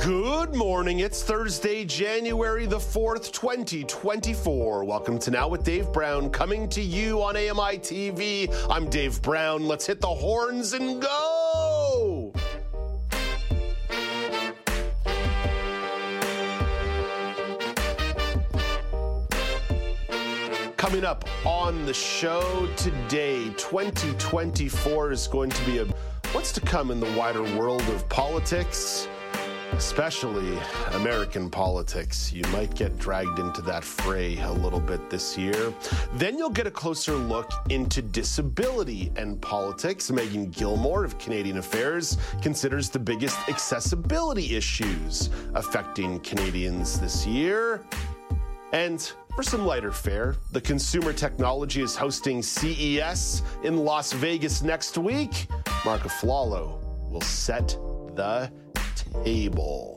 Good morning. It's Thursday, January the 4th, 2024. Welcome to Now with Dave Brown, coming to you on AMI-TV. I'm Dave Brown. Let's hit the horns and go! Coming up on the show today, 2024 is going to be what's to come in the wider world of politics. Especially American politics. You might get dragged into that fray a little bit this year. Then you'll get a closer look into disability and politics. Meagan Gillmore of Canadian Affairs considers the biggest accessibility issues affecting Canadians this year. And for some lighter fare, the Consumer Technology is hosting CES in Las Vegas next week. Marc Aflalo will set the table.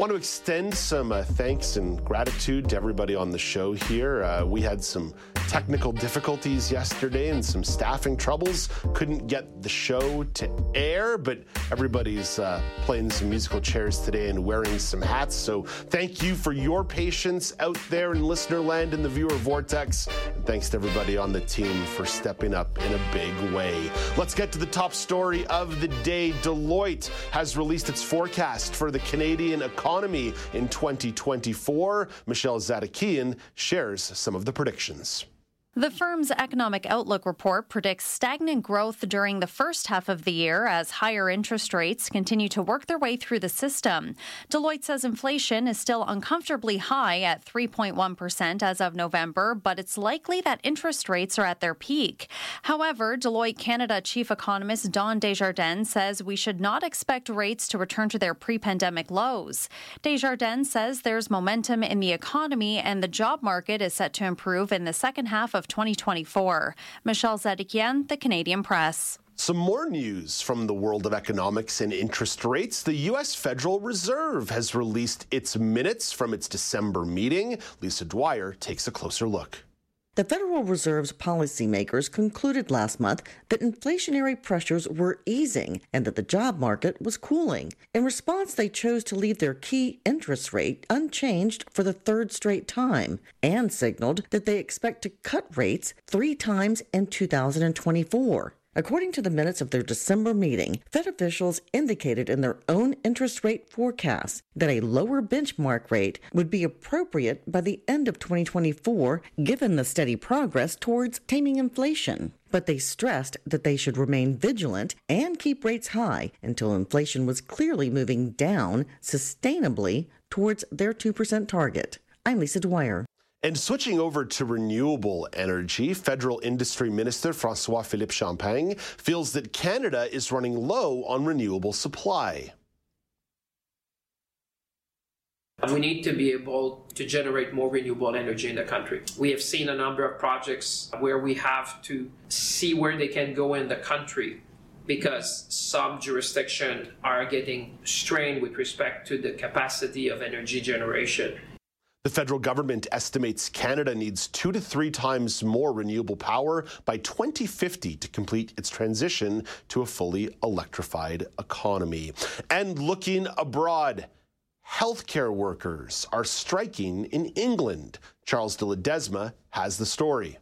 Want to extend some thanks and gratitude to everybody on the show here. We had some technical difficulties yesterday and some staffing troubles. Couldn't get the show to air, but everybody's playing some musical chairs today and wearing some hats. So thank you for your patience out there in listener land and the viewer vortex. And thanks to everybody on the team for stepping up in a big way. Let's get to the top story of the day. Deloitte has released its forecast for the Canadian economy in 2024. Michelle Zadikian shares some of the predictions. The firm's economic outlook report predicts stagnant growth during the first half of the year as higher interest rates continue to work their way through the system. Deloitte says inflation is still uncomfortably high at 3.1% as of November, but it's likely that interest rates are at their peak. However, Deloitte Canada chief economist Don Desjardins says we should not expect rates to return to their pre-pandemic lows. Desjardins says there's momentum in the economy and the job market is set to improve in the second half of 2024. Michelle Zadikian, The Canadian Press. Some more news from the world of economics and interest rates. The U.S. Federal Reserve has released its minutes from its December meeting. Lisa Dwyer takes a closer look. The Federal Reserve's policymakers concluded last month that inflationary pressures were easing and that the job market was cooling. In response, they chose to leave their key interest rate unchanged for the third straight time and signaled that they expect to cut rates three times in 2024. According to the minutes of their December meeting, Fed officials indicated in their own interest rate forecast that a lower benchmark rate would be appropriate by the end of 2024, given the steady progress towards taming inflation. But they stressed that they should remain vigilant and keep rates high until inflation was clearly moving down sustainably towards their 2% target. I'm Lisa Dwyer. And switching over to renewable energy, Federal Industry Minister François-Philippe Champagne feels that Canada is running low on renewable supply. We need to be able to generate more renewable energy in the country. We have seen a number of projects where we have to see where they can go in the country, because some jurisdictions are getting strained with respect to the capacity of energy generation. The federal government estimates Canada needs 2 to 3 times more renewable power by 2050 to complete its transition to a fully electrified economy. And looking abroad, healthcare workers are striking in England. Charles de Ledesma has the story.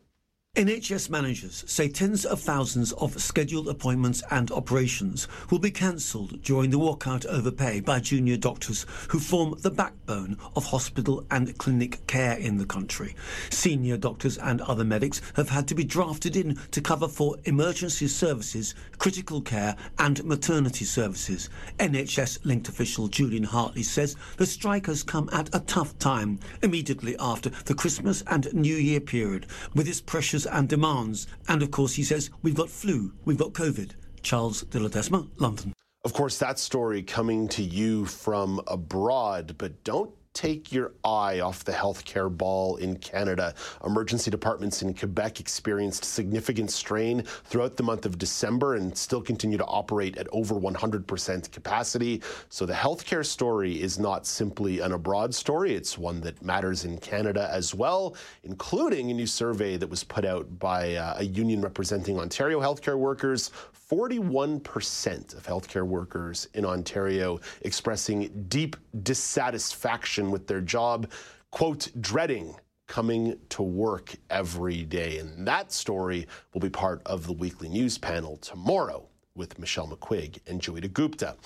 NHS managers say tens of thousands of scheduled appointments and operations will be cancelled during the walkout over pay by junior doctors who form the backbone of hospital and clinic care in the country. Senior doctors and other medics have had to be drafted in to cover for emergency services, critical care and maternity services. NHS-linked official Julian Hartley says the strike has come at a tough time immediately after the Christmas and New Year period, with its pressures and demands. And of course, he says, we've got flu, we've got COVID. Charles de Ledesma, London. Of course, that story coming to you from abroad, but don't take your eye off the healthcare ball in Canada. Emergency departments in Quebec experienced significant strain throughout the month of December and still continue to operate at over 100% capacity. So the healthcare story is not simply an abroad story. It's one that matters in Canada as well, including a new survey that was put out by a union representing Ontario healthcare workers. 41% of healthcare workers in Ontario expressing deep dissatisfaction with their job, quote, dreading coming to work every day. And that story will be part of the weekly news panel tomorrow with Michelle McQuigg and Joita Gupta.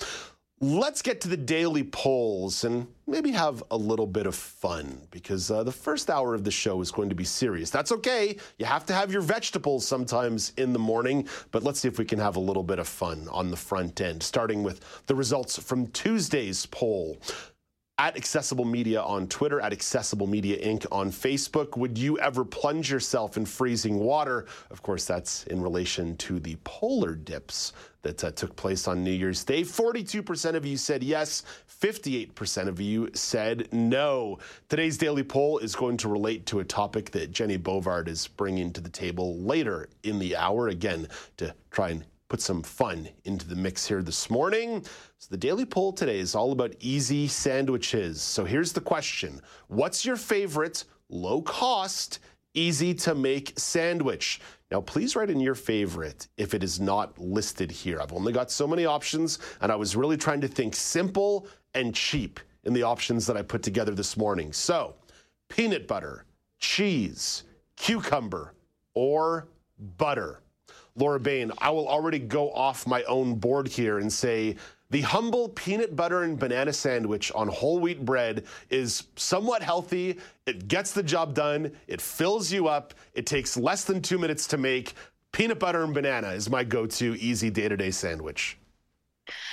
Let's get to the daily polls and maybe have a little bit of fun, because the first hour of the show is going to be serious. That's okay. You have to have your vegetables sometimes in the morning, but let's see if we can have a little bit of fun on the front end, starting with the results from Tuesday's poll. At Accessible Media on Twitter, at Accessible Media Inc. on Facebook. Would you ever plunge yourself in freezing water? Of course, that's in relation to the polar dips that took place on New Year's Day. 42% of you said yes. 58% of you said no. Today's daily poll is going to relate to a topic that Jenny Bovard is bringing to the table later in the hour, again, to try and put some fun into the mix here this morning. So the daily poll today is all about easy sandwiches. So here's the question. What's your favorite low-cost, easy-to-make sandwich? Now, please write in your favorite if it is not listed here. I've only got so many options, and I was really trying to think simple and cheap in the options that I put together this morning. So, peanut butter, cheese, cucumber, or butter. Laura Bain, I will already go off my own board here and say the humble peanut butter and banana sandwich on whole wheat bread is somewhat healthy. It gets the job done. It fills you up. It takes less than 2 minutes to make. Peanut butter and banana is my go-to easy day-to-day sandwich.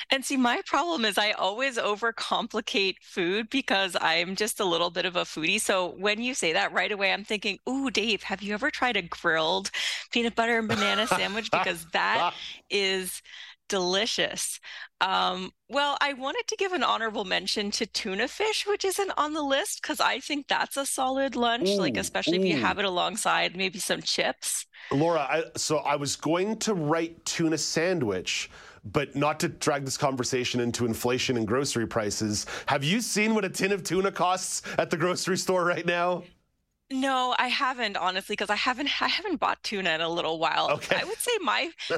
And see, my problem is I always overcomplicate food because I'm just a little bit of a foodie. So when you say that right away, I'm thinking, ooh, Dave, have you ever tried a grilled peanut butter and banana sandwich? Because that is delicious. Well, I wanted to give an honorable mention to tuna fish, which isn't on the list because I think that's a solid lunch, especially if you have it alongside maybe some chips. Laura, I was going to write tuna sandwich, but not to drag this conversation into inflation and grocery prices. Have you seen what a tin of tuna costs at the grocery store right now? No, I haven't, honestly, because I haven't bought tuna in a little while. Okay. I would say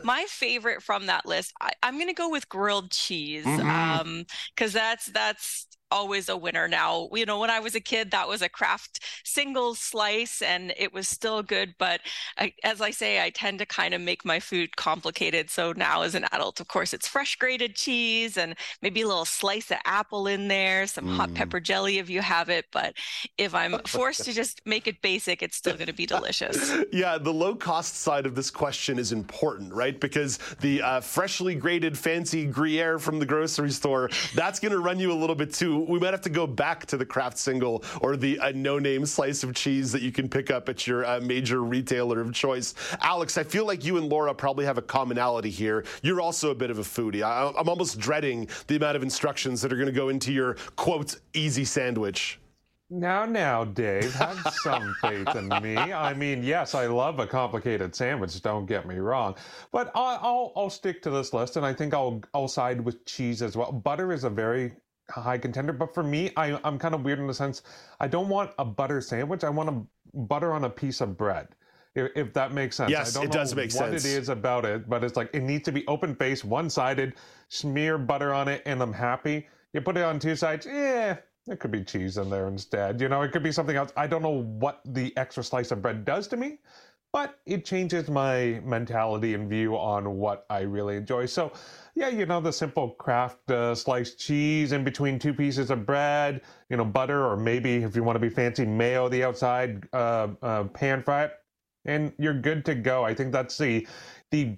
my favorite from that list, I'm going to go with grilled cheese, because that's always a winner now. You know, when I was a kid, that was a Kraft single slice, and it was still good. But as I say, I tend to kind of make my food complicated. So now as an adult, of course, it's fresh grated cheese and maybe a little slice of apple in there, some hot pepper jelly if you have it. But if I'm forced to just make it basic, it's still going to be delicious. Yeah, the low cost side of this question is important, right? Because the freshly grated fancy Gruyere from the grocery store, that's going to run you a little bit too. We might have to go back to the Kraft single or the no-name slice of cheese that you can pick up at your major retailer of choice. Alex, I feel like you and Laura probably have a commonality here. You're also a bit of a foodie. I'm almost dreading the amount of instructions that are going to go into your, quote, easy sandwich. Now, Dave, have some faith in me. I mean, yes, I love a complicated sandwich, don't get me wrong. But I'll stick to this list, and I think I'll side with cheese as well. Butter is a very high contender, but for me, I'm kind of weird in the sense I don't want a butter sandwich. I want a butter on a piece of bread, if that makes sense. Yes, it does make sense. I don't know what it is about it, but it's like it needs to be open faced, one sided. Smear butter on it, and I'm happy. You put it on two sides, it could be cheese in there instead. You know, it could be something else. I don't know what the extra slice of bread does to me, but it changes my mentality and view on what I really enjoy. So, yeah, you know, the simple Kraft sliced cheese in between two pieces of bread, you know, butter, or maybe if you want to be fancy, mayo the outside, pan fry it, and you're good to go. I think that's the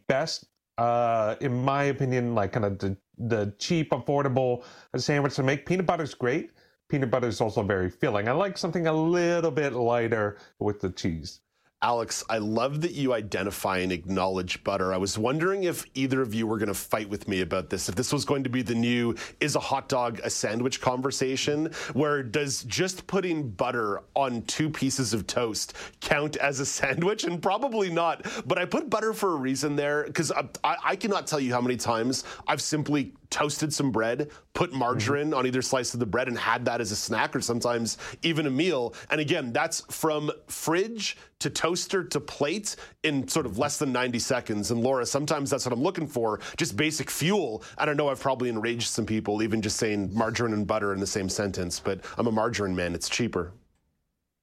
best, in my opinion, like kind of the cheap, affordable sandwich to make. Peanut butter is great. Peanut butter is also very filling. I like something a little bit lighter with the cheese. Alex, I love that you identify and acknowledge butter. I was wondering if either of you were going to fight with me about this, if this was going to be the new, is a hot dog a sandwich conversation, where does just putting butter on two pieces of toast count as a sandwich? And probably not, but I put butter for a reason there, because I cannot tell you how many times I've simply toasted some bread, put margarine on either slice of the bread, and had that as a snack or sometimes even a meal. And again, that's from fridge to toaster to plate in sort of less than 90 seconds. And Laura, sometimes that's what I'm looking for, just basic fuel. I don't know, I've probably enraged some people even just saying margarine and butter in the same sentence, but I'm a margarine man, it's cheaper.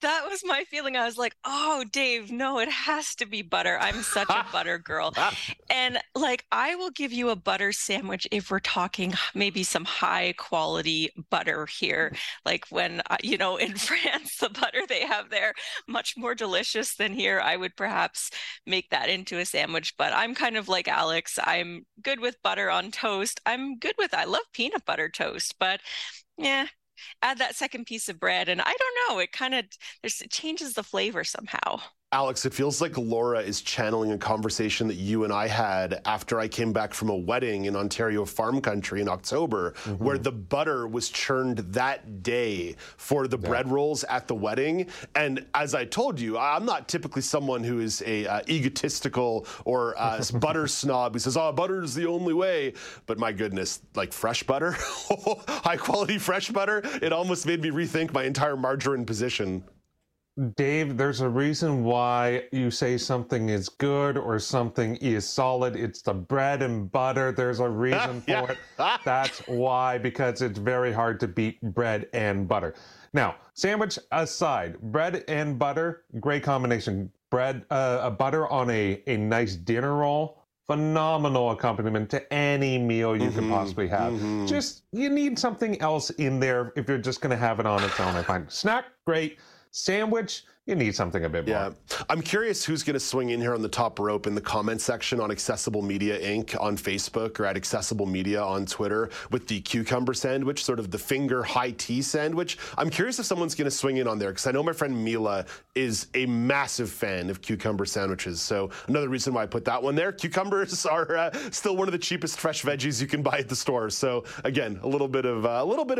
That was my feeling. I was like, oh, Dave, no, it has to be butter. I'm such a butter girl. And like, I will give you a butter sandwich if we're talking maybe some high quality butter here. Like when, you know, in France, the butter they have there, much more delicious than here. I would perhaps make that into a sandwich, but I'm kind of like Alex. I'm good with butter on toast. I love peanut butter toast, but yeah. Add that second piece of bread, and I don't know, it changes the flavor somehow. Alex, it feels like Laura is channeling a conversation that you and I had after I came back from a wedding in Ontario farm country in October, where the butter was churned that day for the bread rolls at the wedding. And as I told you, I'm not typically someone who is a egotistical or butter snob who says, oh, butter is the only way. But my goodness, like fresh butter, high quality fresh butter, it almost made me rethink my entire margarine position. Dave, there's a reason why you say something is good or something is solid. It's the bread and butter. There's a reason for it. That's why, because it's very hard to beat bread and butter. Now, sandwich aside, bread and butter, great combination. Bread, butter on a nice dinner roll, phenomenal accompaniment to any meal you can possibly have. Just, you need something else in there if you're just going to have it on its own, I find. Snack, great. Sandwich, you need something a bit more. Yeah. I'm curious who's going to swing in here on the top rope in the comment section on Accessible Media Inc. on Facebook or at Accessible Media on Twitter with the cucumber sandwich, sort of the finger high tea sandwich. I'm curious if someone's going to swing in on there, because I know my friend Mila is a massive fan of cucumber sandwiches. So another reason why I put that one there. Cucumbers are still one of the cheapest fresh veggies you can buy at the store. So again, a little bit of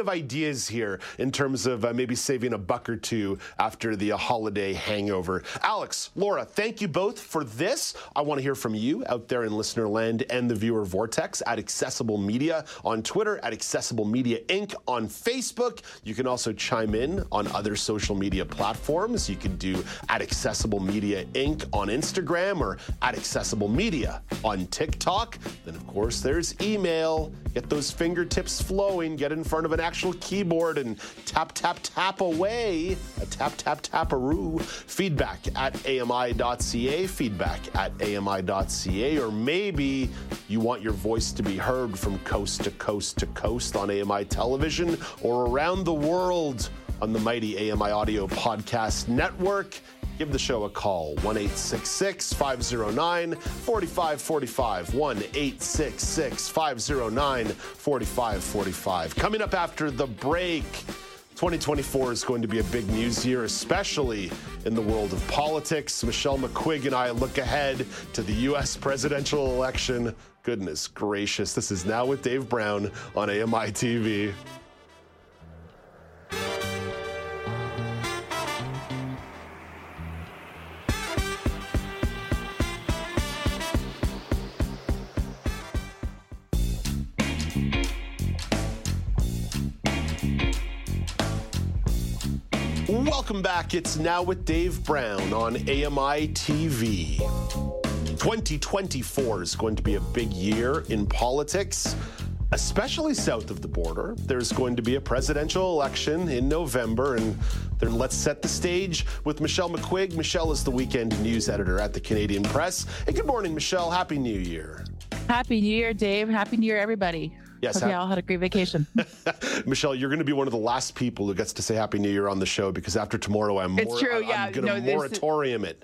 ideas here in terms of maybe saving a buck or two after the holiday hangover. Alex, Laura, thank you both for this. I want to hear from you out there in listener land and the viewer vortex at Accessible Media on Twitter, at Accessible Media Inc. on Facebook. You can also chime in on other social media platforms. You can do at Accessible Media Inc. on Instagram or at Accessible Media on TikTok. Then, of course, there's email. Get those fingertips flowing. Get in front of an actual keyboard and tap, tap, tap away. A tap, tap, taparoo. Feedback at AMI.ca, feedback at AMI.ca, or maybe you want your voice to be heard from coast to coast to coast on AMI television or around the world on the mighty AMI Audio Podcast Network. Give the show a call, 1-866-509-4545, 1-866-509-4545. Coming up after the break, 2024 is going to be a big news year, especially in the world of politics. Michelle McQuigg and I look ahead to the U.S. presidential election. Goodness gracious, this is Now with Dave Brown on AMI-TV. Welcome back. It's Now with Dave Brown on AMI-TV. 2024 is going to be a big year in politics, especially south of the border. There's going to be a presidential election in November, and then let's set the stage with Michelle McQuigg. Michelle is the weekend news editor at the Canadian Press. And good morning, Michelle. Happy New Year. Happy New Year, Dave. Happy New Year, everybody. Yes, hope you all had a great vacation. Michelle, you're going to be one of the last people who gets to say Happy New Year on the show, because after tomorrow, I'm going to moratorium it.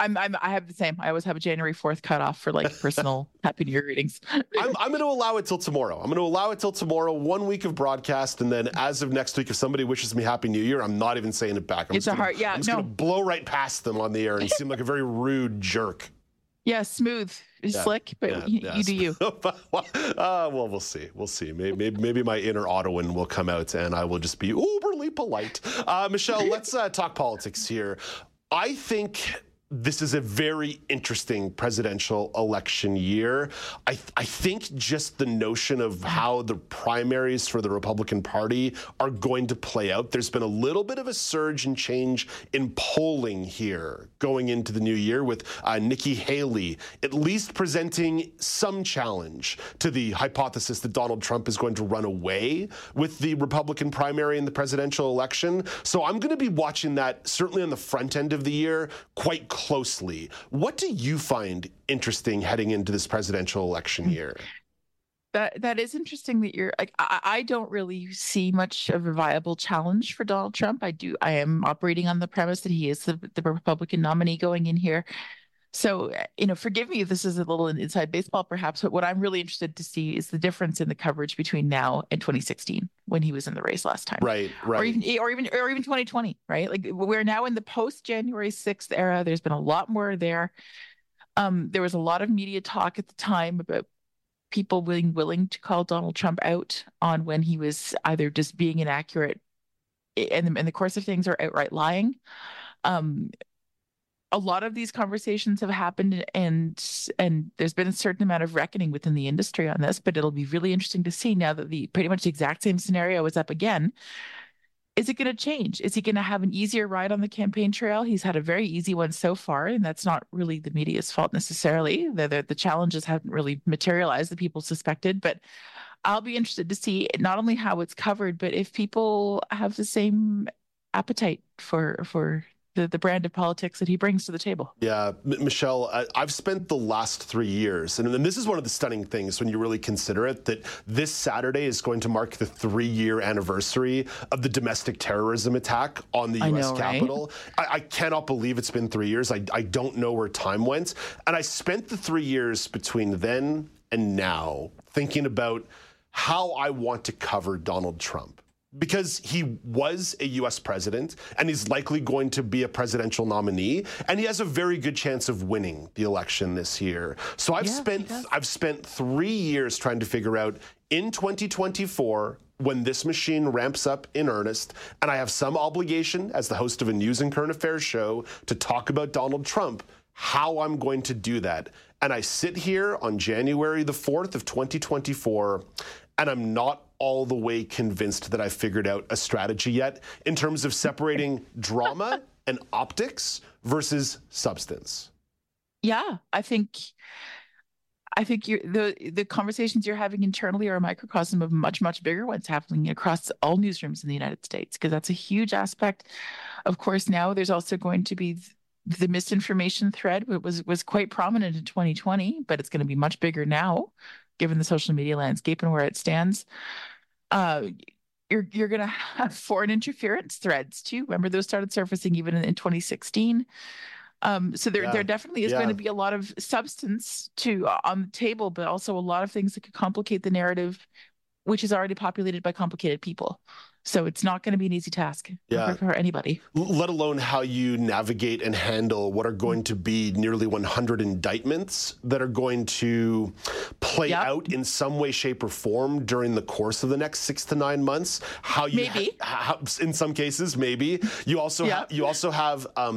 I have the same. I always have a January 4th cutoff for like personal Happy New Year greetings. I'm going to allow it till tomorrow. I'm going to allow it till tomorrow. 1 week of broadcast, and then as of next week, if somebody wishes me Happy New Year, I'm not even saying it back. I'm just going to blow right past them on the air and seem like a very rude jerk. Yeah, smooth, slick, but you do you. Well, we'll see. We'll see. Maybe my inner Ottawan will come out, and I will just be overly polite. Michelle, let's talk politics here. I think this is a very interesting presidential election year. I think just the notion of how the primaries for the Republican Party are going to play out. There's been a little bit of a surge and change in polling here going into the new year with Nikki Haley at least presenting some challenge to the hypothesis that Donald Trump is going to run away with the Republican primary in the presidential election. So I'm going to be watching that certainly on the front end of the year quite closely. What do you find interesting heading into this presidential election year? That is interesting that you're like, I don't really see much of a viable challenge for Donald Trump. I am operating on the premise that he is the Republican nominee going in here. So, forgive me if this is a little inside baseball perhaps, but what I'm really interested to see is the difference in the coverage between now and 2016 when he was in the race last time. Right. Or even 2020, right? Like we're now in the post-January 6th era. There's been a lot more there. There was a lot of media talk at the time about people being willing to call Donald Trump out on when he was either just being inaccurate in the course of things or outright lying. A lot of these conversations have happened, and there's been a certain amount of reckoning within the industry on this, but it'll be really interesting to see now that the pretty much the exact same scenario is up again. Is it going to change? Is he going to have an easier ride on the campaign trail? He's had a very easy one so far, and that's not really the media's fault necessarily. The challenges haven't really materialized that people suspected, but I'll be interested to see not only how it's covered, but if people have the same appetite for the brand of politics that he brings to the table. Yeah, Michelle, I've spent the last 3 years, and this is one of the stunning things when you really consider it, that this Saturday is going to mark the 3-year anniversary of the domestic terrorism attack on the U.S. Capitol. Right? I cannot believe it's been 3 years. I don't know where time went. And I spent the 3 years between then and now thinking about how I want to cover Donald Trump. Because he was a U.S. president, and he's likely going to be a presidential nominee, and he has a very good chance of winning the election this year. So I've spent 3 years trying to figure out in 2024 when this machine ramps up in earnest, and I have some obligation as the host of a news and current affairs show to talk about Donald Trump, how I'm going to do that. And I sit here on January the 4th of 2024, and I'm not all the way convinced that I figured out a strategy yet in terms of separating drama and optics versus substance. Yeah, I think the conversations you're having internally are a microcosm of much, much bigger ones happening across all newsrooms in the United States, because that's a huge aspect. Of course, now there's also going to be the misinformation thread, which was quite prominent in 2020, but it's going to be much bigger now, given the social media landscape and where it stands. You're going to have foreign interference threads too. Remember, those started surfacing even in 2016. So there definitely is going to be a lot of substance on the table, but also a lot of things that could complicate the narrative, which is already populated by complicated people. So it's not going to be an easy task for anybody. Let alone how you navigate and handle what are going to be nearly 100 indictments that are going to play out in some way, shape, or form during the course of the next 6 to 9 months. How, in some cases, maybe. You also have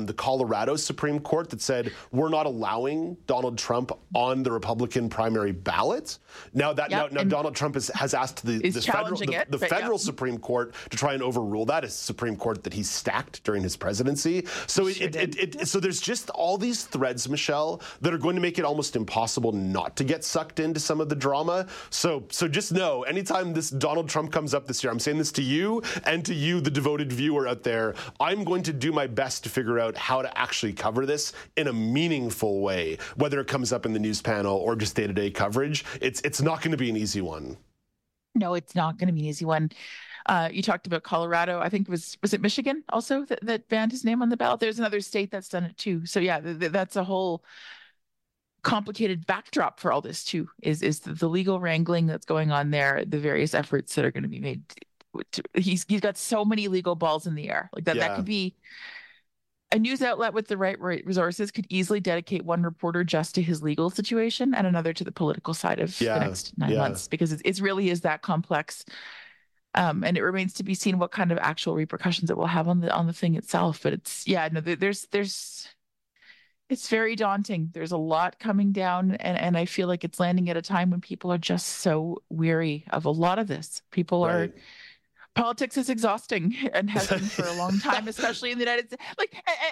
the Colorado Supreme Court that said, we're not allowing Donald Trump on the Republican primary ballot. Now Donald Trump has asked the federal Supreme Court to try and overrule that, a Supreme Court that he stacked during his presidency. So there's just all these threads, Michelle, that are going to make it almost impossible not to get sucked into some of the drama. So just know, anytime this Donald Trump comes up this year, I'm saying this to you and to you, the devoted viewer out there, I'm going to do my best to figure out how to actually cover this in a meaningful way, whether it comes up in the news panel or just day-to-day coverage. It's not going to be an easy one. No, it's not going to be an easy one. You talked about Colorado. I think was it Michigan also that banned his name on the ballot? There's another state that's done it too. So yeah, that's a whole complicated backdrop for all this too, is the legal wrangling that's going on there, the various efforts that are going to be made. He's got so many legal balls in the air like that. Yeah. That could be a news outlet with the right resources could easily dedicate one reporter just to his legal situation and another to the political side of the next 9 months, because it really is that complex. And it remains to be seen what kind of actual repercussions it will have on the thing itself. But it's, it's very daunting. There's a lot coming down, and I feel like it's landing at a time when people are just so weary of a lot of this. Politics is exhausting and has been for a long time, especially in the United States.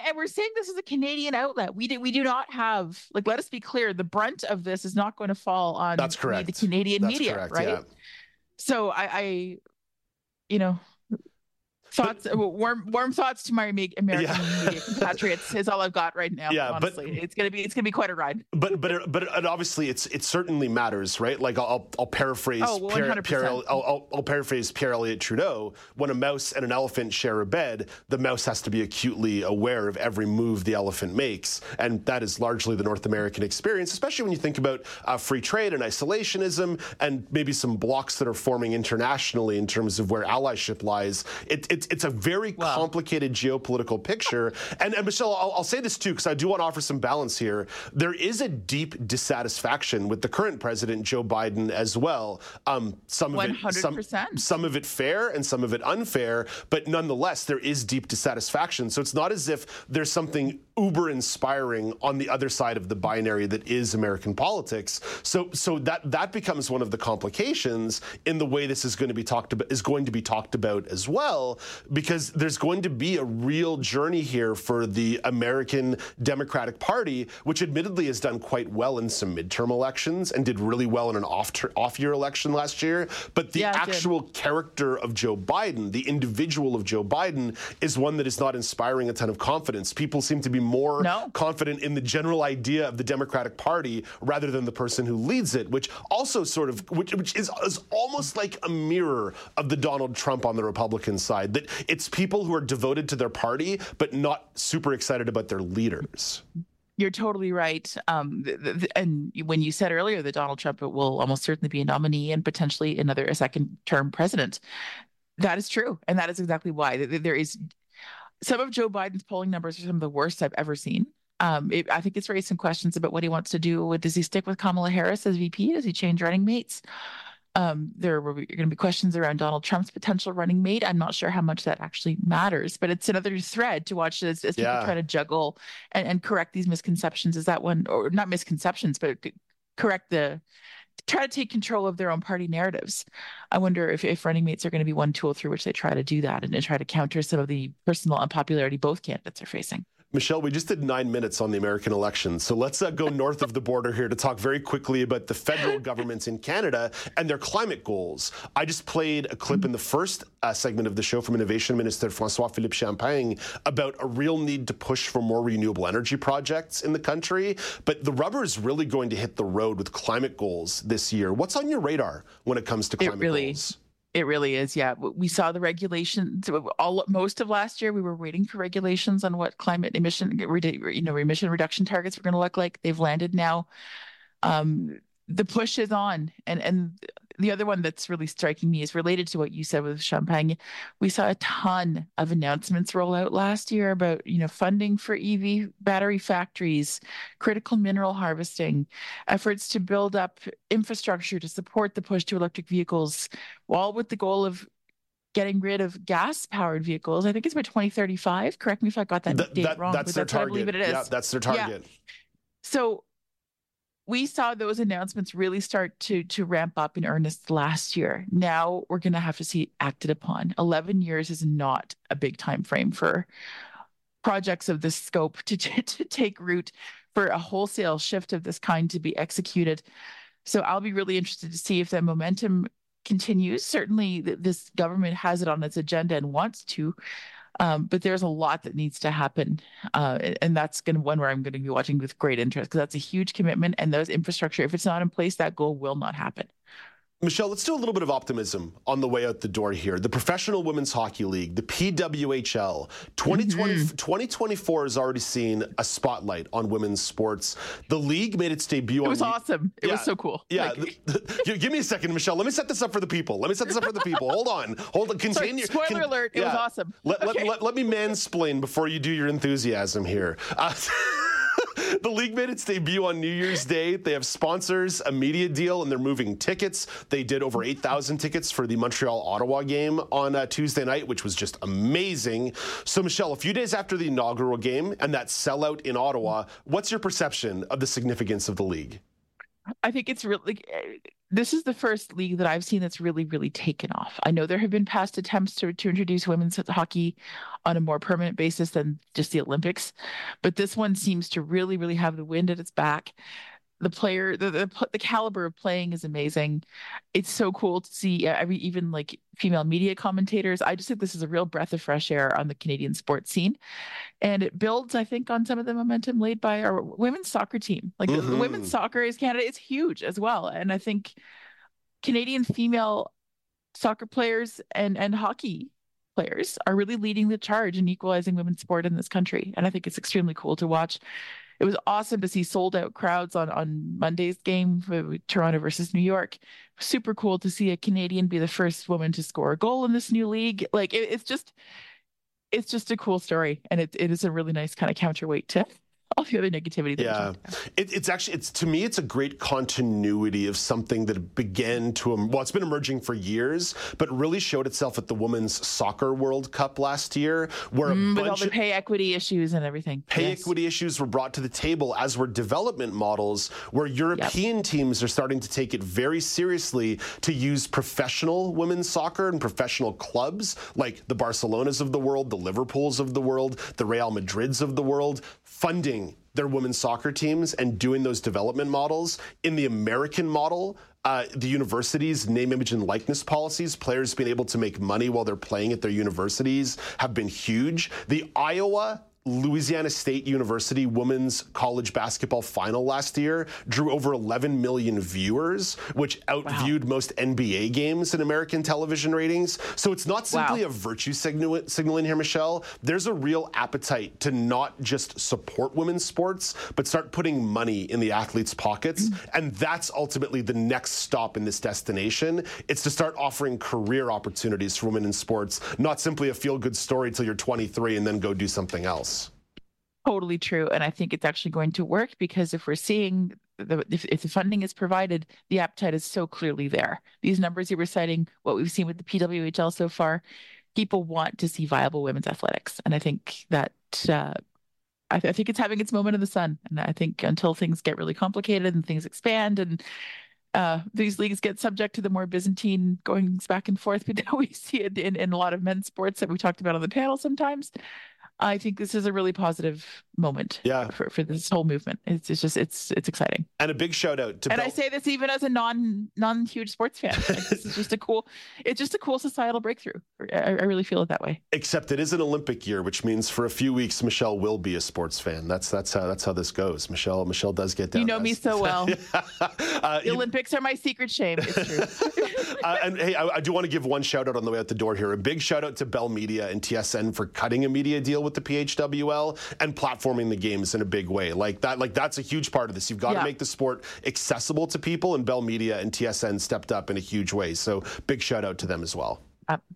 And we're saying this is a Canadian outlet. We do not have, let us be clear, the brunt of this is not going to fall on the Canadian media, right? Yeah. So I thoughts, warm thoughts to my American media compatriots is all I've got right now. Yeah, honestly, but it's gonna be quite a ride. But obviously it certainly matters, right? Like I'll paraphrase Pierre Elliott Trudeau: when a mouse and an elephant share a bed, the mouse has to be acutely aware of every move the elephant makes, and that is largely the North American experience, especially when you think about free trade and isolationism, and maybe some blocks that are forming internationally in terms of where allyship lies. It's a very complicated geopolitical picture. And Michelle, I'll say this too, because I do want to offer some balance here. There is a deep dissatisfaction with the current president, Joe Biden, as well. Some of it fair and some of it unfair, but nonetheless, there is deep dissatisfaction. So it's not as if there's something uber-inspiring on the other side of the binary that is American politics. So that becomes one of the complications in the way this is going to be talked about as well, because there's going to be a real journey here for the American Democratic Party, which admittedly has done quite well in some midterm elections and did really well in an off-year election last year. But the actual character of Joe Biden, the individual of Joe Biden, is one that is not inspiring a ton of confidence. People seem to be more confident in the general idea of the Democratic Party rather than the person who leads it, which also is almost like a mirror of the Donald Trump on the Republican side. That it's people who are devoted to their party but not super excited about their leaders. You're totally right. And when you said earlier that Donald Trump will almost certainly be a nominee and potentially a second-term president, that is true, and that is exactly why there is. Some of Joe Biden's polling numbers are some of the worst I've ever seen. I think it's raised some questions about what he wants to do. Does he stick with Kamala Harris as VP? Does he change running mates? There are going to be questions around Donald Trump's potential running mate. I'm not sure how much that actually matters, but it's another thread to watch as people try to juggle and correct these misconceptions. Is that one, or not misconceptions, but try to take control of their own party narratives. I wonder if running mates are going to be one tool through which they try to do that and try to counter some of the personal unpopularity both candidates are facing. Michelle, we just did 9 minutes on the American election, so let's go north of the border here to talk very quickly about the federal government in Canada and their climate goals. I just played a clip in the first segment of the show from Innovation Minister François-Philippe Champagne about a real need to push for more renewable energy projects in the country, but the rubber is really going to hit the road with climate goals this year. What's on your radar when it comes to climate goals? It really is, yeah. We saw the regulations most of last year. We were waiting for regulations on what climate emission reduction targets were going to look like. They've landed now. The push is on, and the other one that's really striking me is related to what you said with Champagne. We saw a ton of announcements roll out last year about funding for EV battery factories, critical mineral harvesting, efforts to build up infrastructure to support the push to electric vehicles, all with the goal of getting rid of gas-powered vehicles. I think it's by 2035. Correct me if I got that date wrong. That's their target. I believe it is. Yeah, that's their target. Yeah. So we saw those announcements really start to ramp up in earnest last year. Now we're going to have to see it acted upon. 11 years is not a big time frame for projects of this scope to take root, for a wholesale shift of this kind to be executed. So I'll be really interested to see if that momentum continues. Certainly this government has it on its agenda and wants to. But there's a lot that needs to happen, and that's one where I'm going to be watching with great interest, because that's a huge commitment, and those infrastructure, if it's not in place, that goal will not happen. Michelle, let's do a little bit of optimism on the way out the door here. The Professional Women's Hockey League, the PWHL, 2024 has already seen a spotlight on women's sports. The league made its debut. It was awesome. It was so cool. Yeah. Like... Give me a second, Michelle. Let me set this up for the people. Hold on. Continue. Sorry, spoiler alert. It was awesome. Let me mansplain before you do your enthusiasm here. The league made its debut on New Year's Day. They have sponsors, a media deal, and they're moving tickets. They did over 8,000 tickets for the Montreal-Ottawa game on Tuesday night, which was just amazing. So, Michelle, a few days after the inaugural game and that sellout in Ottawa, what's your perception of the significance of the league? I think it's really... This is the first league that I've seen that's really, really taken off. I know there have been past attempts to introduce women's hockey on a more permanent basis than just the Olympics, but this one seems to really, really have the wind at its back. The player, the caliber of playing is amazing. It's so cool to see even like female media commentators. I just think this is a real breath of fresh air on the Canadian sports scene. And it builds, I think, on some of the momentum laid by our women's soccer team. Like the women's soccer is Canada. It's huge as well. And I think Canadian female soccer players and hockey players are really leading the charge in equalizing women's sport in this country. And I think it's extremely cool to watch. It was awesome to see sold out crowds on Monday's game for Toronto versus New York. Super cool to see a Canadian be the first woman to score a goal in this new league. Like it's just a cool story. And it is a really nice kind of counterweight to all the other negativity. It's to me, it's a great continuity of something that began to, it's been emerging for years, but really showed itself at the Women's Soccer World Cup last year, where a bunch with all the pay equity issues and everything. Pay equity issues were brought to the table, as were development models, where European teams are starting to take it very seriously to use professional women's soccer and professional clubs like the Barcelonas of the world, the Liverpools of the world, the Real Madrids of the world, funding their women's soccer teams and doing those development models. In the American model, the universities' name, image, and likeness policies, players being able to make money while they're playing at their universities, have been huge. The Iowa Louisiana State University women's college basketball final last year drew over 11 million viewers, which outviewed most NBA games in American television ratings. So it's not simply a virtue signaling here, Michelle. There's a real appetite to not just support women's sports, but start putting money in the athletes' pockets. Mm-hmm. And that's ultimately the next stop in this destination. It's to start offering career opportunities for women in sports, not simply a feel-good story till you're 23 and then go do something else. Totally true. And I think it's actually going to work, because if we're seeing if the funding is provided, the appetite is so clearly there. These numbers you were citing, what we've seen with the PWHL so far, people want to see viable women's athletics. And I think that I think it's having its moment in the sun. And I think until things get really complicated and things expand and these leagues get subject to the more Byzantine goings back and forth that we see it in a lot of men's sports that we talked about on the panel sometimes, I think this is a really positive moment for this whole movement. It's exciting. And a big shout out to I say this even as a non huge sports fan. Like, this is just a cool societal breakthrough. I really feel it that way. Except it is an Olympic year, which means for a few weeks Michelle will be a sports fan. That's how this goes. Michelle does get down. You know me so well. The Olympics are my secret shame. It's true. And hey, I do want to give one shout out on the way out the door here. A big shout out to Bell Media and TSN for cutting a media deal with the PHWL and platforming the games in a big way. That's a huge part of this. You've got to make the sport accessible to people, and Bell Media and TSN stepped up in a huge way. So big shout out to them as well.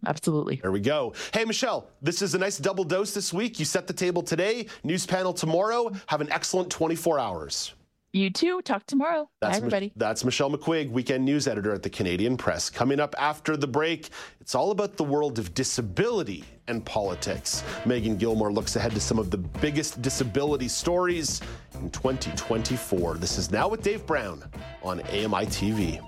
Absolutely. There we go. Hey, Michelle, this is a nice double dose this week. You set the table today, news panel tomorrow. Have an excellent 24 hours. You too. Talk tomorrow. Bye, everybody. That's Michelle McQuigg, weekend news editor at the Canadian Press. Coming up after the break, it's all about the world of disability and politics. Meagan Gillmore looks ahead to some of the biggest disability stories in 2024. This is Now with Dave Brown on AMI-TV.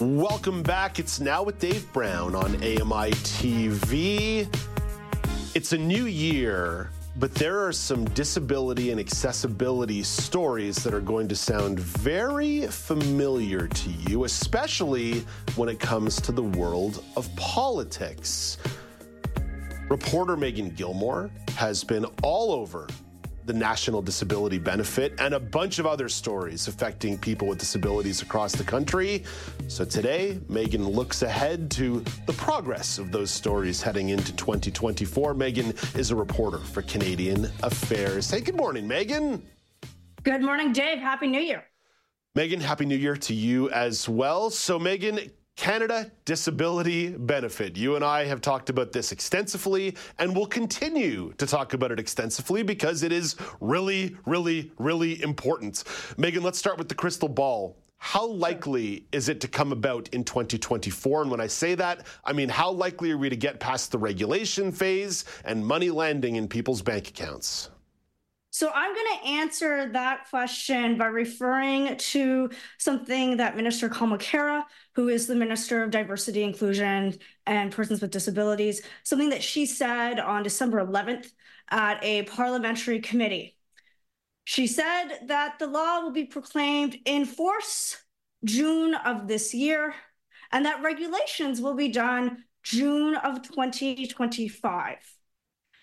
Welcome back. It's Now with Dave Brown on AMI-TV. It's a new year, But there are some disability and accessibility stories that are going to sound very familiar to you, especially when it comes to the world of politics. Reporter Meagan Gillmore has been all over the National Disability Benefit and a bunch of other stories affecting people with disabilities across the country. So today, Meagan looks ahead to the progress of those stories heading into 2024. Meagan is a reporter for Canadian Affairs. Hey, good morning, Meagan. Good morning, Dave. Happy New Year. Meagan, Happy New Year to you as well. So, Meagan, Canada Disability Benefit. You and I have talked about this extensively, and we'll continue to talk about it extensively because it is really, really, really important. Meagan, let's start with the crystal ball. How likely is it to come about in 2024? And when I say that, I mean, how likely are we to get past the regulation phase and money landing in people's bank accounts? So I'm going to answer that question by referring to something that Minister Kalmakara, who is the Minister of Diversity, Inclusion, and Persons with Disabilities, something that she said on December 11th at a parliamentary committee. She said that the law will be proclaimed in force June of this year, and that regulations will be done June of 2025.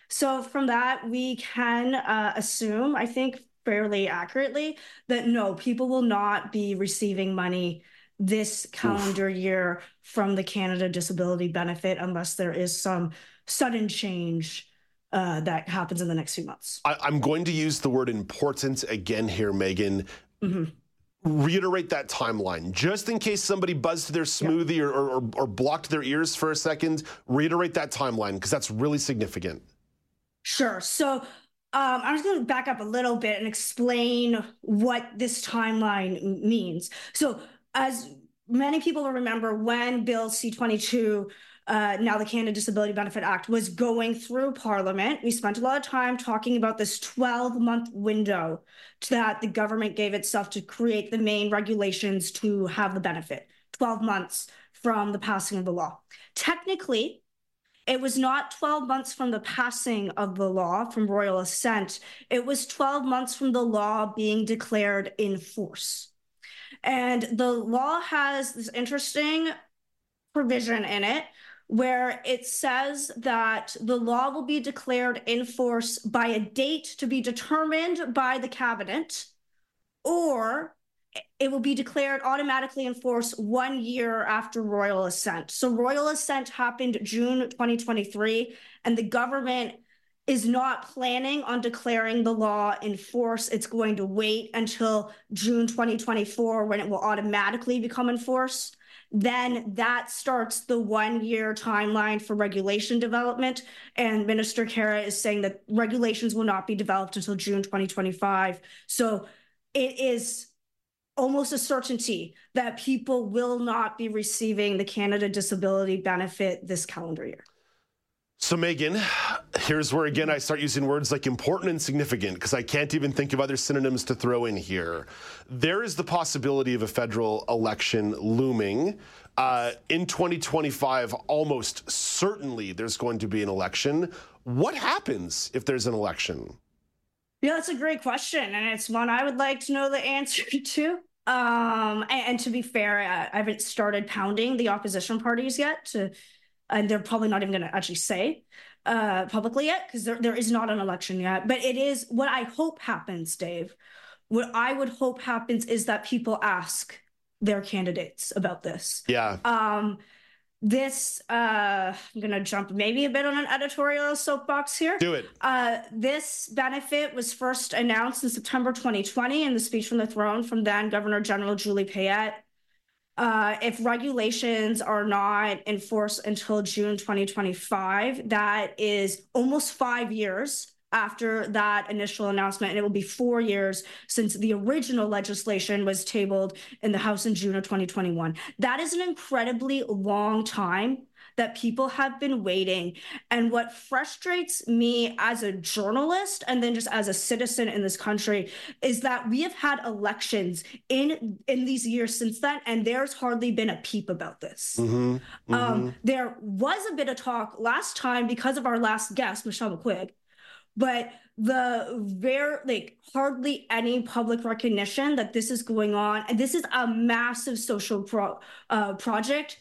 So from that, we can assume, I think fairly accurately, that no, people will not be receiving money this calendar year from the Canada Disability Benefit unless there is some sudden change that happens in the next few months. I'm going to use the word important again here, Meagan. Mm-hmm. Reiterate that timeline, just in case somebody buzzed their smoothie or blocked their ears for a second. Reiterate that timeline because that's really significant. Sure. So I'm just going to back up a little bit and explain what this timeline means. So as many people will remember, when Bill C-22, now the Canada Disability Benefit Act, was going through Parliament, we spent a lot of time talking about this 12-month window that the government gave itself to create the main regulations to have the benefit, 12 months from the passing of the law. Technically, it was not 12 months from the passing of the law, from royal assent. It was 12 months from the law being declared in force. And the law has this interesting provision in it where it says that the law will be declared in force by a date to be determined by the cabinet, or it will be declared automatically in force 1 year after royal assent. So royal assent happened June 2023, and the government is not planning on declaring the law in force. It's going to wait until June 2024 when it will automatically become in force. Then that starts the one-year timeline for regulation development, and Minister Kara is saying that regulations will not be developed until June 2025. So it is almost a certainty that people will not be receiving the Canada Disability Benefit this calendar year. So, Meagan, here's where, again, I start using words like important and significant because I can't even think of other synonyms to throw in here. There is the possibility of a federal election looming. In 2025, almost certainly there's going to be an election. What happens if there's an election? Yeah, that's a great question, and it's one I would like to know the answer to. And to be fair, I haven't started pounding the opposition parties yet, and they're probably not even going to actually say publicly yet because there is not an election yet. But it is what I hope happens, Dave. What I would hope happens is that people ask their candidates about this. Yeah. I'm going to jump maybe a bit on an editorial soapbox here. Do it. This benefit was first announced in September 2020 in the speech from the throne from then Governor General Julie Payette. If regulations are not enforced until June 2025, that is almost 5 years after that initial announcement, and it will be 4 years since the original legislation was tabled in the House in June of 2021. That is an incredibly long time that people have been waiting. And what frustrates me as a journalist and then just as a citizen in this country is that we have had elections in these years since then, and there's hardly been a peep about this. Mm-hmm. Mm-hmm. There was a bit of talk last time because of our last guest, Michelle McQuigg, but the very, like, hardly any public recognition that this is going on. And this is a massive social project.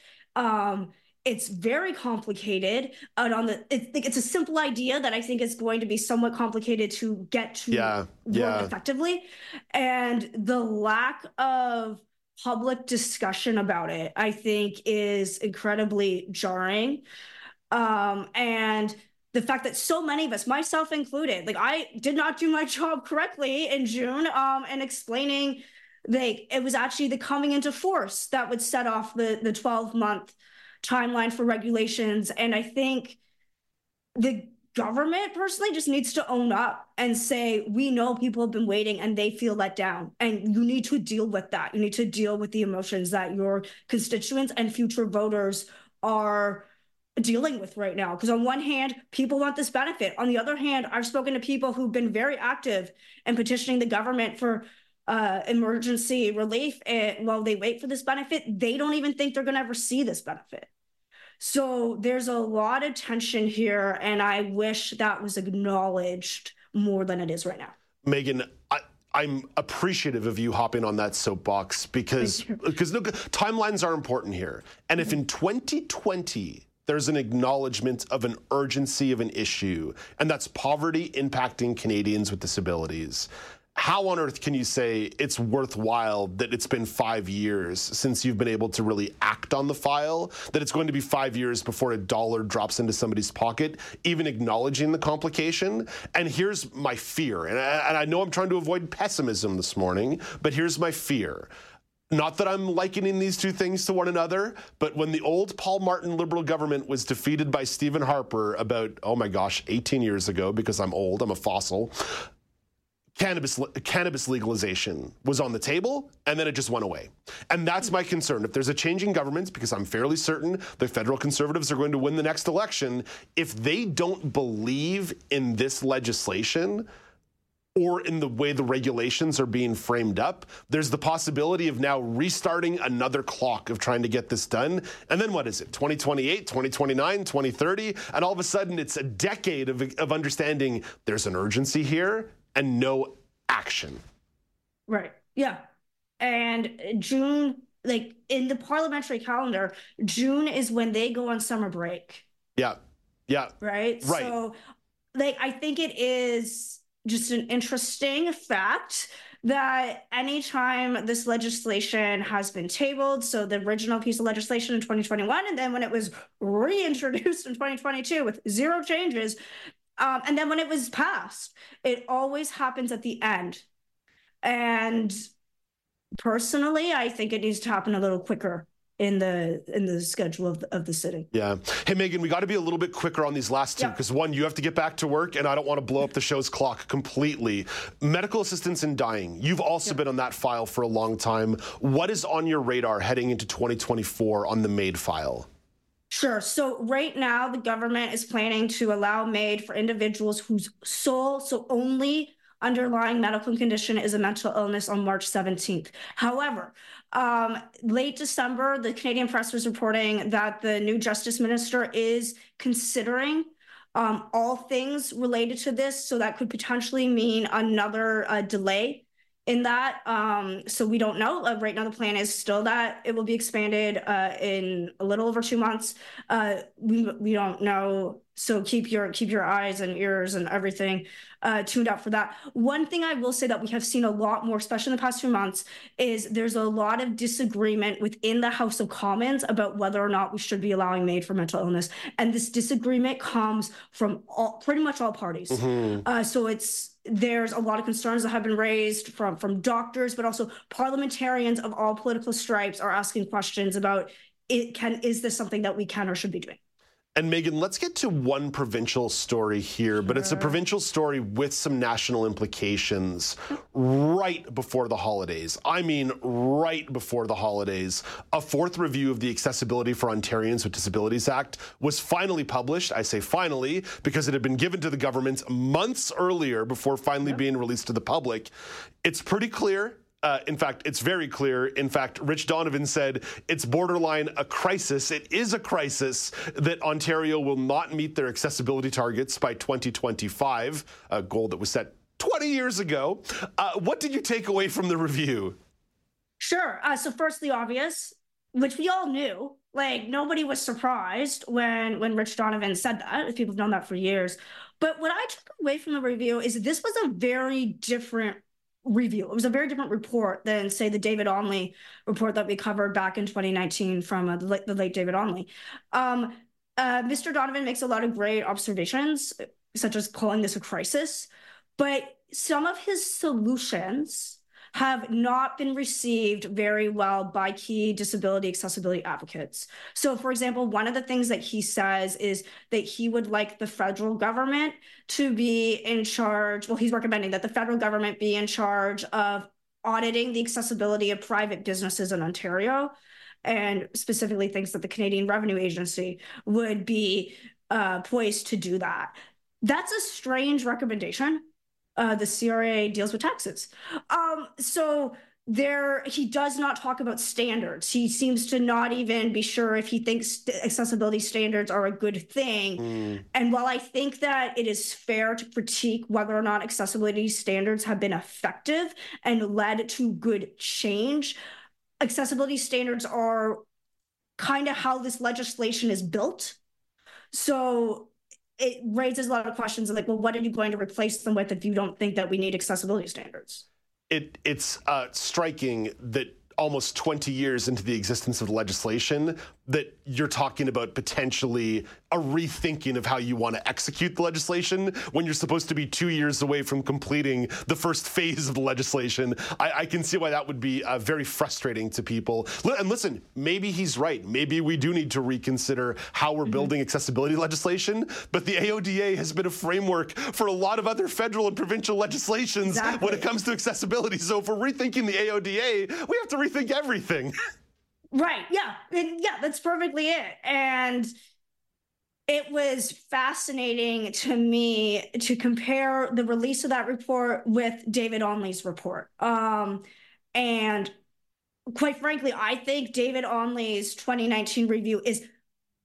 It's very complicated, and on the it's a simple idea that I think is going to be somewhat complicated to get to work effectively, and the lack of public discussion about it, I think, is incredibly jarring, and the fact that so many of us, myself included, like, I did not do my job correctly in June, and explaining, like, it was actually the coming into force that would set off the 12-month. Timeline for regulations. And I think the government personally just needs to own up and say, we know people have been waiting and they feel let down, and you need to deal with that. You need to deal with the emotions that your constituents and future voters are dealing with right now. Because on one hand, people want this benefit. On the other hand, I've spoken to people who've been very active in petitioning the government for emergency relief, and while they wait for this benefit, they don't even think they're going to ever see this benefit. So there's a lot of tension here, and I wish that was acknowledged more than it is right now. Meagan, I'm appreciative of you hopping on that soapbox because look, timelines are important here. And if in 2020 there's an acknowledgement of an urgency of an issue, and that's poverty impacting Canadians with disabilities, how on earth can you say it's worthwhile that it's been 5 years since you've been able to really act on the file, that it's going to be 5 years before a dollar drops into somebody's pocket, even acknowledging the complication? And here's my fear, and I know I'm trying to avoid pessimism this morning, but here's my fear. Not that I'm likening these two things to one another, but when the old Paul Martin Liberal government was defeated by Stephen Harper about, 18 years ago, because I'm old, I'm a fossil, cannabis legalization was on the table, and then it just went away. And that's my concern. If there's a change in government, because I'm fairly certain the federal conservatives are going to win the next election, if they don't believe in this legislation or in the way the regulations are being framed up, there's the possibility of now restarting another clock of trying to get this done. And then what is it? 2028, 2029, 2030? And all of a sudden, it's a decade of understanding there's an urgency here, and no action. Right. Yeah. And June, like, in the parliamentary calendar, June is when they go on summer break. Yeah. Yeah. Right. So, like, I think it is just an interesting fact that anytime this legislation has been tabled, so the original piece of legislation in 2021, and then when it was reintroduced in 2022 with zero changes, and then when it was passed, it always happens at the end. And personally, I think it needs to happen a little quicker in the schedule of the sitting. Yeah. Hey, Meagan, we got to be a little bit quicker on these last two, because one, you have to get back to work, and I don't want to blow up the show's clock completely. Medical assistance in dying. You've also been on that file for a long time. What is on your radar heading into 2024 on the MAID file? Sure. So right now, the government is planning to allow MAID for individuals whose only underlying medical condition is a mental illness on March 17th. However, late December, the Canadian Press was reporting that the new Justice Minister is considering all things related to this. So that could potentially mean another delay in that. So we don't know. Right now, the plan is still that it will be expanded in a little over 2 months. We don't know. So keep your eyes and ears and everything tuned out for that. One thing I will say that we have seen a lot more, especially in the past few months, is there's a lot of disagreement within the House of Commons about whether or not we should be allowing MAID for mental illness. And this disagreement comes from pretty much all parties. Mm-hmm. So there's a lot of concerns that have been raised from doctors, but also parliamentarians of all political stripes are asking questions about is this something that we can or should be doing? And Meagan, let's get to one provincial story here, but it's a provincial story with some national implications. Right before the holidays, a fourth review of the Accessibility for Ontarians with Disabilities Act was finally published. I say finally because it had been given to the government months earlier before finally being released to the public. It's pretty clear In fact, it's very clear. In fact, Rich Donovan said it's borderline a crisis. It is a crisis that Ontario will not meet their accessibility targets by 2025, a goal that was set 20 years ago. What did you take away from the review? Sure. So first, the obvious, which we all knew. Like, nobody was surprised when Rich Donovan said that. People have known that for years. But what I took away from the review is this was a very different review. It was a very different report than, say, the David Onley report that we covered back in 2019 from the late David Onley. Mr. Donovan makes a lot of great observations, such as calling this a crisis. But some of his solutions have not been received very well by key disability accessibility advocates. So, for example, one of the things that he says is that he would like the federal government to be in charge. Well, he's recommending that the federal government be in charge of auditing the accessibility of private businesses in Ontario, and specifically thinks that the Canadian Revenue Agency would be poised to do that. That's a strange recommendation. The CRA deals with taxes. So there, he does not talk about standards. He seems to not even be sure if he thinks accessibility standards are a good thing. And while I think that it is fair to critique whether or not accessibility standards have been effective and led to good change, accessibility standards are kind of how this legislation is built. So it raises a lot of questions like, well, what are you going to replace them with if you don't think that we need accessibility standards? It's striking that almost 20 years into the existence of the legislation that you're talking about potentially a rethinking of how you want to execute the legislation when you're supposed to be 2 years away from completing the first phase of the legislation. I can see why that would be very frustrating to people. And listen, maybe he's right. Maybe we do need to reconsider how we're building accessibility legislation, but the AODA has been a framework for a lot of other federal and provincial legislations when it comes to accessibility. So if we're rethinking the AODA, we have to rethink everything. Right. Yeah. Yeah, that's perfectly it. And it was fascinating to me to compare the release of that report with David Onley's report. And quite frankly, I think David Onley's 2019 review is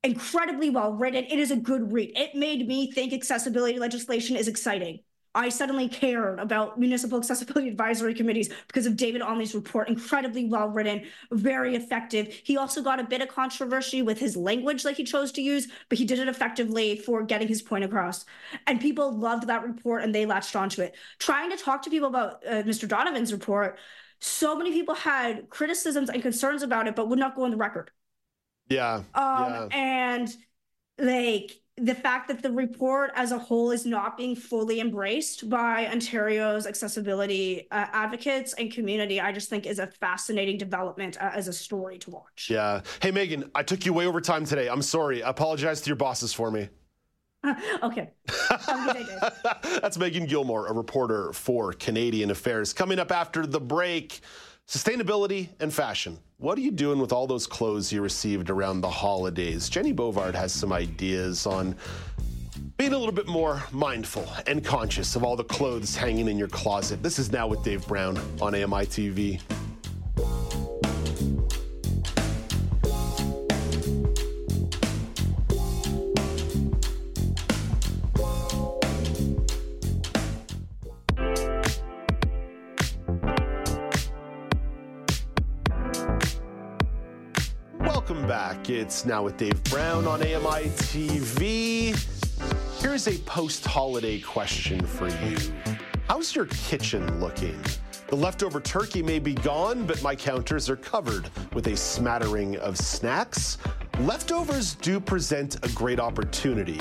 incredibly well written. It is a good read. It made me think accessibility legislation is exciting. I suddenly cared about municipal accessibility advisory committees because of David Onley's report. Incredibly well-written, very effective. He also got a bit of controversy with his language that he chose to use, but he did it effectively for getting his point across. And people loved that report, and they latched onto it. Trying to talk to people about Mr. Donovan's report, so many people had criticisms and concerns about it, but would not go on the record. And, like, the fact that the report as a whole is not being fully embraced by Ontario's accessibility advocates and community, I just think is a fascinating development as a story to watch. Yeah. Hey, Meagan, I took you way over time today. I'm sorry. I apologize to your bosses for me. Okay. That's Meagan Gillmore, a reporter for Canadian Affairs. Coming up after the break, sustainability and fashion. What are you doing with all those clothes you received around the holidays? Jenny Bovard has some ideas on being a little bit more mindful and conscious of all the clothes hanging in your closet. This is Now with Dave Brown on AMI-TV. It's Now with Dave Brown on AMI-TV. Here's a post-holiday question for you. How's your kitchen looking? The leftover turkey may be gone, but my counters are covered with a smattering of snacks. Leftovers do present a great opportunity,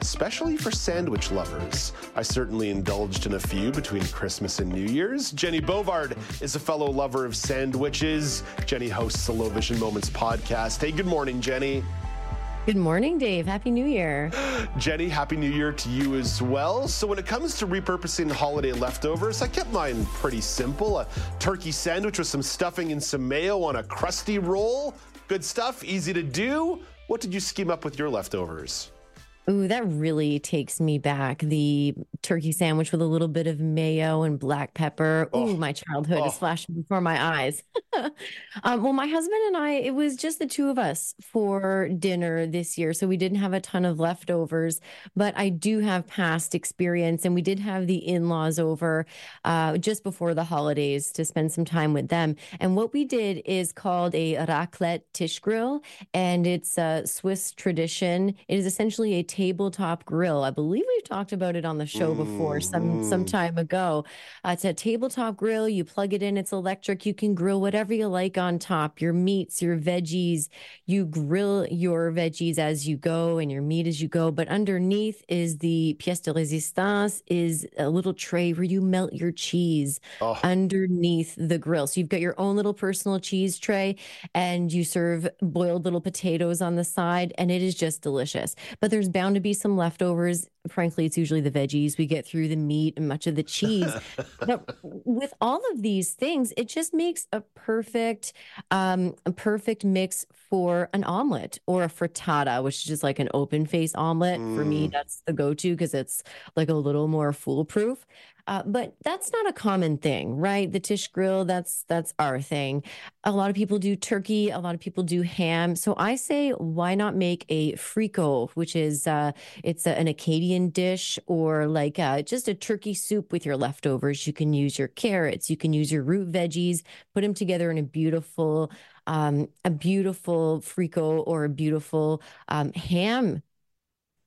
especially for sandwich lovers. I certainly indulged in a few between Christmas and New Year's. Jenny Bovard is a fellow lover of sandwiches. Jenny hosts the Low Vision Moments podcast. Hey, good morning, Jenny. Good morning, Dave. Happy New Year. Jenny, Happy New Year to you as well. So when it comes to repurposing holiday leftovers, I kept mine pretty simple. A turkey sandwich with some stuffing and some mayo on a crusty roll. Good stuff, easy to do. What did you scheme up with your leftovers? Ooh, that really takes me back. The turkey sandwich with a little bit of mayo and black pepper. Ooh, oh, my childhood is flashing before my eyes. Well, my husband and I, it was just the two of us for dinner this year, so we didn't have a ton of leftovers, but I do have past experience, and we did have the in-laws over just before the holidays to spend some time with them. And what we did is called a raclette tisch grill, and it's a Swiss tradition. It is essentially a tabletop grill. I believe we've talked about it on the show before some time ago. It's a tabletop grill. You plug it in. It's electric. You can grill whatever you like on top, your meats, your veggies. You grill your veggies as you go and your meat as you go. But underneath is the pièce de résistance, is a little tray where you melt your cheese underneath the grill. So you've got your own little personal cheese tray, and you serve boiled little potatoes on the side, and it is just delicious. But there's bound to be some leftovers. Frankly, it's usually the veggies. We get through the meat and much of the cheese. But with all of these things, it just makes a perfect mix for an omelet or a frittata, which is just like an open face omelet. For me, that's the go-to because it's like a little more foolproof. But that's not a common thing, right? The tisch grill, that's our thing. A lot of people do turkey. A lot of people do ham. So I say, why not make a fricot, which is, it's an Acadian dish, or like just a turkey soup with your leftovers. You can use your carrots. You can use your root veggies, put them together in a beautiful fricot or a beautiful ham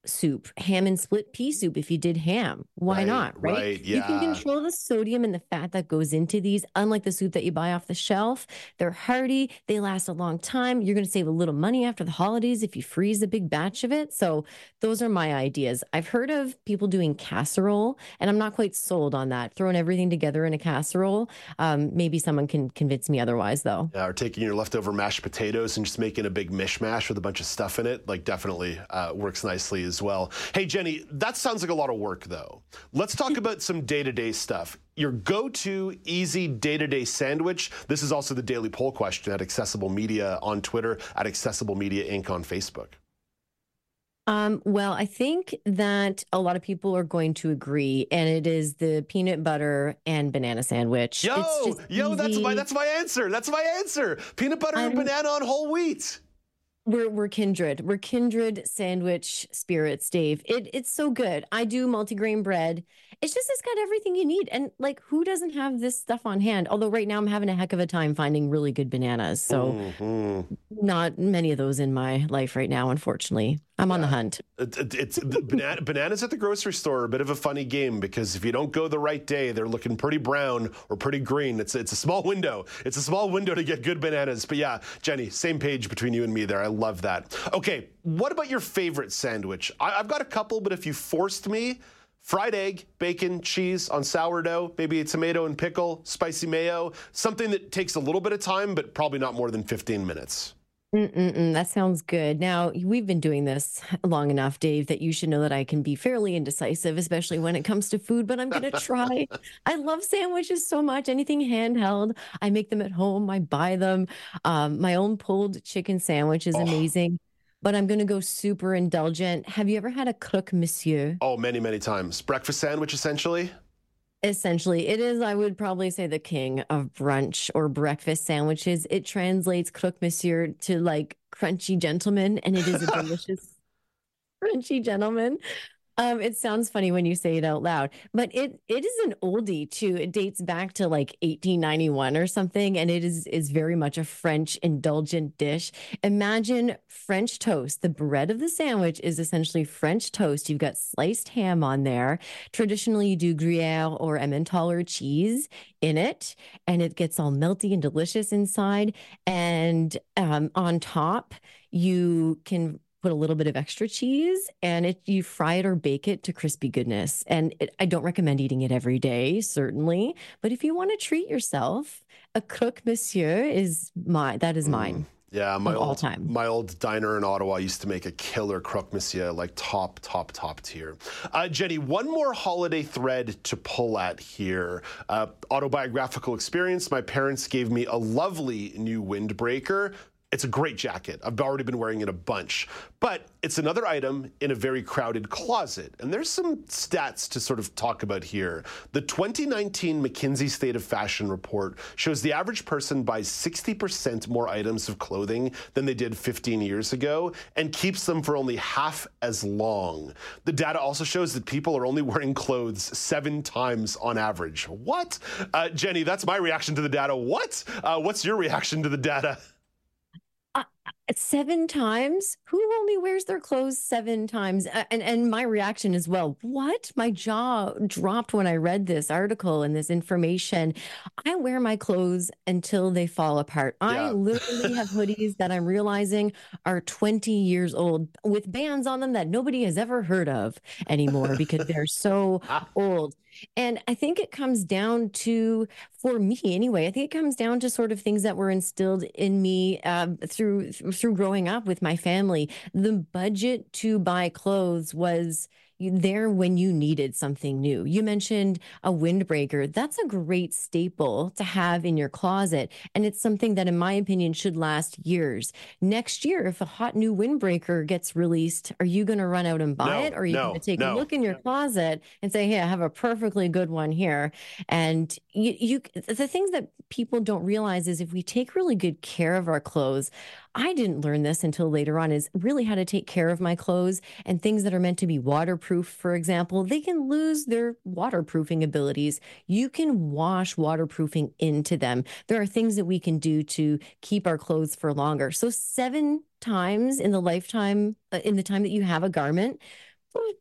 soup, ham and split pea soup. If you did ham, why not? Right. Yeah. You can control the sodium and the fat that goes into these. Unlike the soup that you buy off the shelf, they're hearty. They last a long time. You're going to save a little money after the holidays if you freeze a big batch of it. So those are my ideas. I've heard of people doing casserole, and I'm not quite sold on that. Throwing everything together in a casserole. Maybe someone can convince me otherwise, though. Yeah, or taking your leftover mashed potatoes and just making a big mishmash with a bunch of stuff in it, like definitely works nicely as well. Hey, Jenny, that sounds like a lot of work, though. Let's talk about some day-to-day stuff. Your go-to easy day-to-day sandwich. This is also the daily poll question at Accessible Media on Twitter, at Accessible Media Inc. on Facebook. Well, I think that a lot of people are going to agree, and it is the peanut butter and banana sandwich. Yo, that's my answer. That's my answer. Peanut butter and banana on whole wheat. We're kindred. We're kindred sandwich spirits, Dave. It's so good. I do multigrain bread. It's just, it's got everything you need. And like, who doesn't have this stuff on hand? Although right now I'm having a heck of a time finding really good bananas. So not many of those in my life right now, unfortunately. I'm on the hunt. It's bananas at the grocery store are a bit of a funny game, because if you don't go the right day, they're looking pretty brown or pretty green. It's a small window. It's a small window to get good bananas. But yeah, Jenny, same page between you and me there. I love that. Okay, what about your favorite sandwich? I've got a couple, but if you forced me, fried egg, bacon, cheese on sourdough, maybe a tomato and pickle, spicy mayo, something that takes a little bit of time, but probably not more than 15 minutes. That sounds good. Now, we've been doing this long enough, Dave, that you should know that I can be fairly indecisive, especially when it comes to food, but I'm going to try. I love sandwiches so much. Anything handheld. I make them at home. I buy them. My own pulled chicken sandwich is amazing. But I'm going to go super indulgent. Have you ever had a croque monsieur? Oh, many, many times. Breakfast sandwich, essentially? Essentially, it is, I would probably say, the king of brunch or breakfast sandwiches. It translates croque monsieur to like crunchy gentleman, and it is a delicious crunchy gentleman. It sounds funny when you say it out loud, but it is an oldie too. It dates back to like 1891 or something, and it is very much a French indulgent dish. Imagine French toast. The bread of the sandwich is essentially French toast. You've got sliced ham on there. Traditionally, you do Gruyere or Emmentaler cheese in it, and it gets all melty and delicious inside. And on top, you can put a little bit of extra cheese, and you fry it or bake it to crispy goodness. And I don't recommend eating it every day, certainly. But if you want to treat yourself, a croque monsieur is mine. Yeah, my old diner in Ottawa used to make a killer croque monsieur, like top tier. Jenny, one more holiday thread to pull at here. Autobiographical experience. My parents gave me a lovely new windbreaker. It's a great jacket. I've already been wearing it a bunch. But it's another item in a very crowded closet. And there's some stats to sort of talk about here. The 2019 McKinsey State of Fashion report shows the average person buys 60% more items of clothing than they did 15 years ago and keeps them for only half as long. The data also shows that people are only wearing clothes 7 times on average. What? Jenny, that's my reaction to the data. What? What's your reaction to the data? 7 times? Who only wears their clothes 7 times? And my reaction is, well, what? My jaw dropped when I read this article and this information. I wear my clothes until they fall apart. Yeah. I literally have hoodies that I'm realizing are 20 years old with bands on them that nobody has ever heard of anymore because they're so old. And I think it comes down to, for me anyway, I think it comes down to sort of things that were instilled in me through growing up with my family. The budget to buy clothes was there when you needed something new. You mentioned a windbreaker. That's a great staple to have in your closet. And it's something that, in my opinion, should last years. Next year, if a hot new windbreaker gets released, are you going to run out and buy it? Or are you going to take a look in your closet and say, hey, I have a perfectly good one here? And the things that people don't realize is if we take really good care of our clothes, I didn't learn this until later on, is really how to take care of my clothes and things that are meant to be waterproof, for example, they can lose their waterproofing abilities. You can wash waterproofing into them. There are things that we can do to keep our clothes for longer. So 7 times in the lifetime, in the time that you have a garment,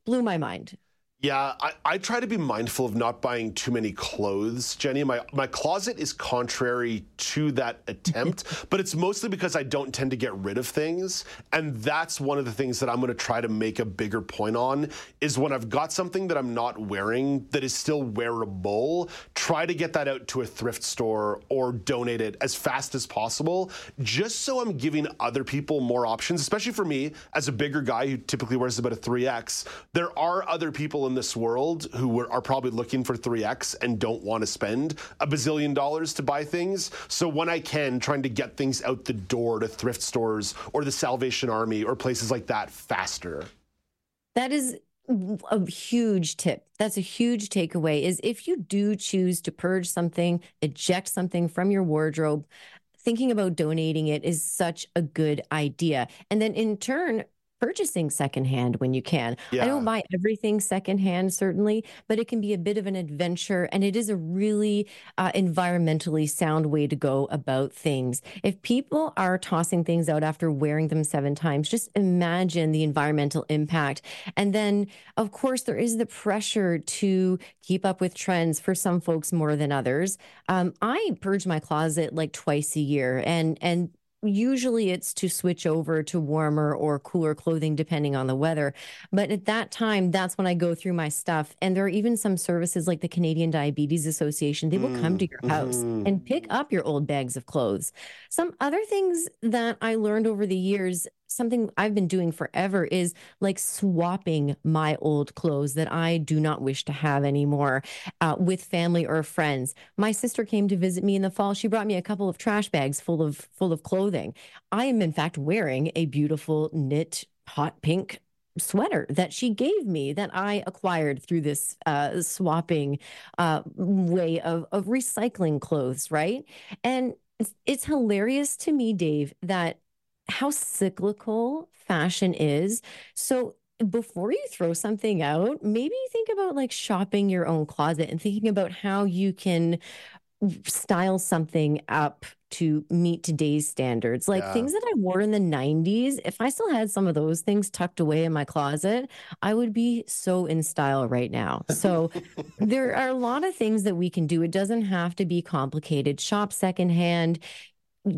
blew my mind. Yeah, I try to be mindful of not buying too many clothes, Jenny. My closet is contrary to that attempt, but it's mostly because I don't tend to get rid of things. And that's one of the things that I'm going to try to make a bigger point on is when I've got something that I'm not wearing that is still wearable, try to get that out to a thrift store or donate it as fast as possible, just so I'm giving other people more options, especially for me as a bigger guy who typically wears about a 3X. There are other people in this world who are probably looking for 3X and don't want to spend $1 bazillion to buy things. So when I can, trying to get things out the door to thrift stores or the Salvation Army or places like that faster. That is a huge tip. That's a huge takeaway is if you do choose to purge something, eject something from your wardrobe, thinking about donating it is such a good idea. And then in turn, purchasing secondhand when you can. Yeah. I don't buy everything secondhand, certainly, but it can be a bit of an adventure, and it is a really environmentally sound way to go about things. If people are tossing things out after wearing them 7 times, just imagine the environmental impact. And then, of course, there is the pressure to keep up with trends for some folks more than others. I purge my closet like twice a year, and usually it's to switch over to warmer or cooler clothing, depending on the weather. But at that time, that's when I go through my stuff. And there are even some services like the Canadian Diabetes Association. They will come to your house and pick up your old bags of clothes. Some other things that I learned over the years, something I've been doing forever, is like swapping my old clothes that I do not wish to have anymore with family or friends. My sister came to visit me in the fall. She brought me a couple of trash bags full of clothing. I am in fact wearing a beautiful knit hot pink sweater that she gave me that I acquired through this swapping way of recycling clothes, right? And it's hilarious to me, Dave, that how cyclical fashion is. So before you throw something out, maybe think about like shopping your own closet and thinking about how you can style something up to meet today's standards. Like things that I wore in the 90s, if I still had some of those things tucked away in my closet, I would be so in style right now. So there are a lot of things that we can do. It doesn't have to be complicated. Shop secondhand,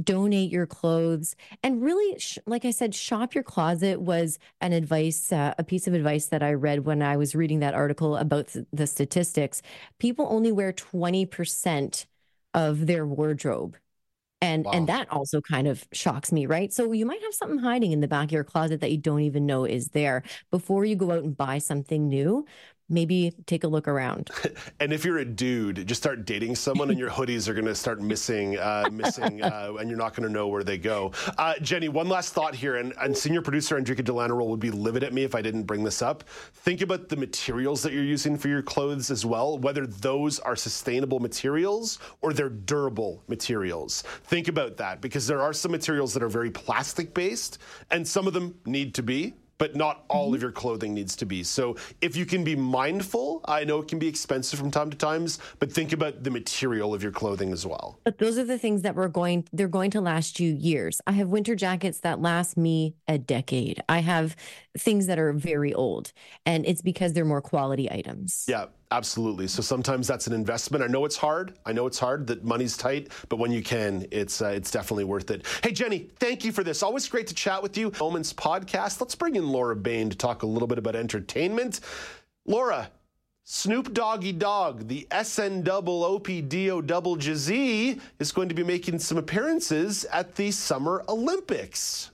donate your clothes, and really, like I said, shop your closet was an advice, a piece of advice that I read when I was reading that article about the statistics. People only wear 20% of their wardrobe. And that also kind of shocks me, right? So you might have something hiding in the back of your closet that you don't even know is there. Before you go out and buy something new, maybe take a look around. And if you're a dude, just start dating someone and your hoodies are going to start missing, and you're not going to know where they go. Jenny, one last thought here, and senior producer Andrika Delanerol would be livid at me if I didn't bring this up. Think about the materials that you're using for your clothes as well, whether those are sustainable materials or they're durable materials. Think about that, because there are some materials that are very plastic-based, and some of them need to be, but not all of your clothing needs to be. So if you can be mindful, I know it can be expensive from time to time, but think about the material of your clothing as well. But those are the things that they're going to last you years. I have winter jackets that last me a decade. I have things that are very old, and it's because they're more quality items. Yeah. Absolutely. So sometimes that's an investment. I know it's hard that money's tight, but when you can, it's definitely worth it. Hey, Jenny, thank you for this. Always great to chat with you. Moments Podcast. Let's bring in Laura Bain to talk a little bit about entertainment. Laura, Snoop Doggy Dogg, the SNOOPDOGG, is going to be making some appearances at the Summer Olympics.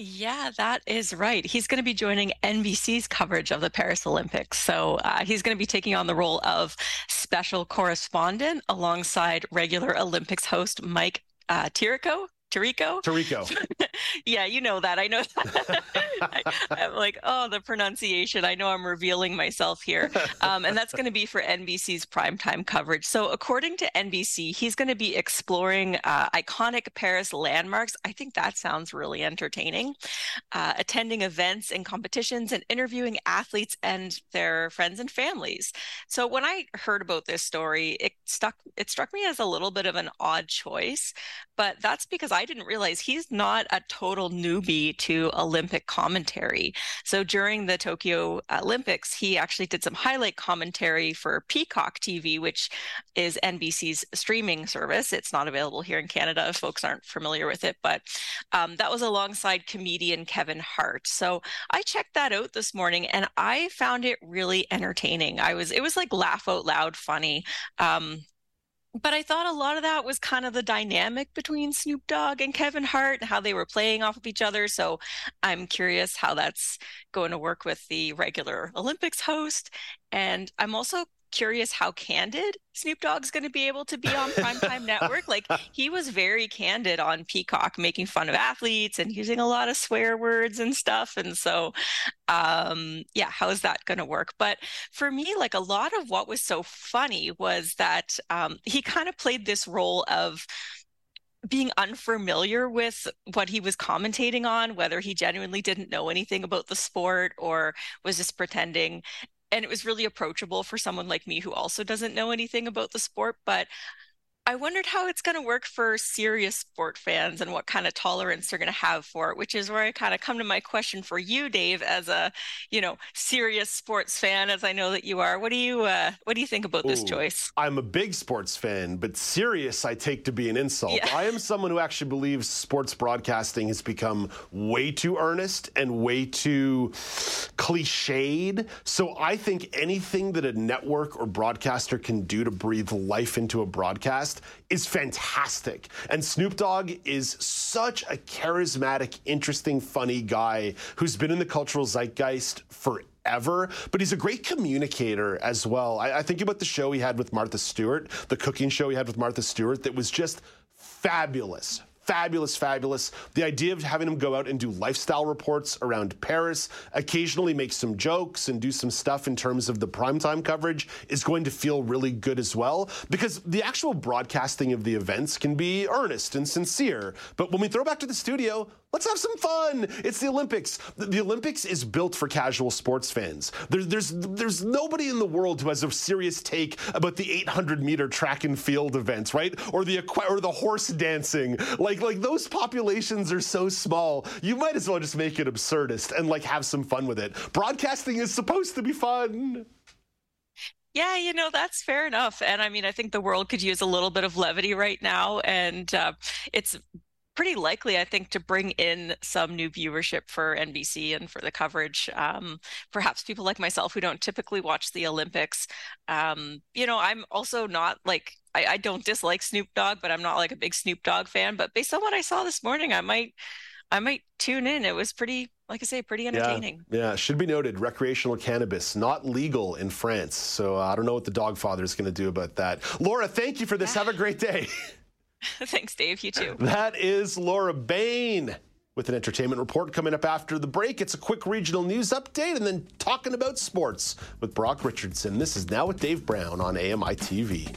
Yeah, that is right. He's going to be joining NBC's coverage of the Paris Olympics. So he's going to be taking on the role of special correspondent alongside regular Olympics host Mike Tirico. Yeah, you know that. I know that. I'm like, oh, the pronunciation. I know I'm revealing myself here. And that's going to be for NBC's primetime coverage. So according to NBC, he's going to be exploring iconic Paris landmarks. I think that sounds really entertaining. Attending events and competitions and interviewing athletes and their friends and families. So when I heard about this story, it struck me as a little bit of an odd choice, but that's because I didn't realize he's not a total newbie to Olympic commentary. So during the Tokyo Olympics, he actually did some highlight commentary for Peacock TV, which is NBC's streaming service. It's not available here in Canada if folks aren't familiar with it, but that was alongside comedian Kevin Hart. So I checked that out this morning and I found it really entertaining. It was like laugh out loud funny. But I thought a lot of that was kind of the dynamic between Snoop Dogg and Kevin Hart and how they were playing off of each other. So I'm curious how that's going to work with the regular Olympics host. And I'm also curious how candid Snoop Dogg's going to be able to be on Primetime Network. Like, he was very candid on Peacock, making fun of athletes and using a lot of swear words and stuff. And so, yeah, how is that going to work? But for me, like, a lot of what was so funny was that he kind of played this role of being unfamiliar with what he was commentating on, whether he genuinely didn't know anything about the sport or was just pretending. And it was really approachable for someone like me who also doesn't know anything about the sport. But I wondered how it's going to work for serious sport fans and what kind of tolerance they're going to have for it, which is where I kind of come to my question for you, Dave, as a, you know, serious sports fan, as I know that you are. What do you think about this choice? I'm a big sports fan, but serious I take to be an insult. Yeah. I am someone who actually believes sports broadcasting has become way too earnest and way too cliched. So I think anything that a network or broadcaster can do to breathe life into a broadcast is fantastic. And Snoop Dogg is such a charismatic, interesting, funny guy who's been in the cultural zeitgeist forever, but he's a great communicator as well. I think about the show he had with Martha Stewart, the cooking show he had with Martha Stewart, that was just fabulous. Fabulous, fabulous. The idea of having him go out and do lifestyle reports around Paris, occasionally make some jokes and do some stuff in terms of the primetime coverage is going to feel really good as well, because the actual broadcasting of the events can be earnest and sincere. But when we throw back to the studio, let's have some fun. It's the Olympics. The Olympics is built for casual sports fans. There's nobody in the world who has a serious take about the 800-meter track and field events, right? Or the horse dancing. Like those populations are so small. You might as well just make it absurdist and like have some fun with it. Broadcasting is supposed to be fun. Yeah, you know, that's fair enough. And I mean, I think the world could use a little bit of levity right now, and it's pretty likely, I think, to bring in some new viewership for NBC and for the coverage. Perhaps people like myself who don't typically watch the Olympics. You know, I'm also not like, I don't dislike Snoop Dogg, but I'm not like a big Snoop Dogg fan. But based on what I saw this morning, I might I might tune in. It was pretty, like I say, pretty entertaining. Yeah, should be noted, recreational cannabis, not legal in France. So I don't know what the Dogfather is going to do about that. Laura, thank you for this. Yeah. Have a great day. Thanks, Dave. You too. That is Laura Bain with an entertainment report coming up after the break. It's a quick regional news update and then talking about sports with Brock Richardson. This is Now with Dave Brown on AMI-TV.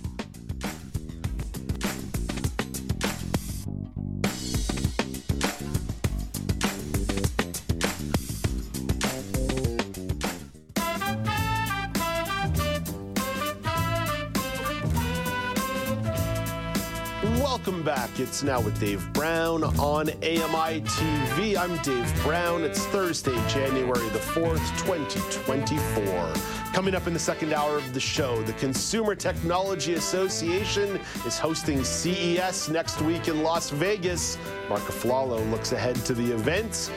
Welcome back. It's Now with Dave Brown on AMI-TV. I'm Dave Brown. It's Thursday, January the 4th, 2024. Coming up in the second hour of the show, the Consumer Technology Association is hosting CES next week in Las Vegas. Marc Aflalo looks ahead to the event.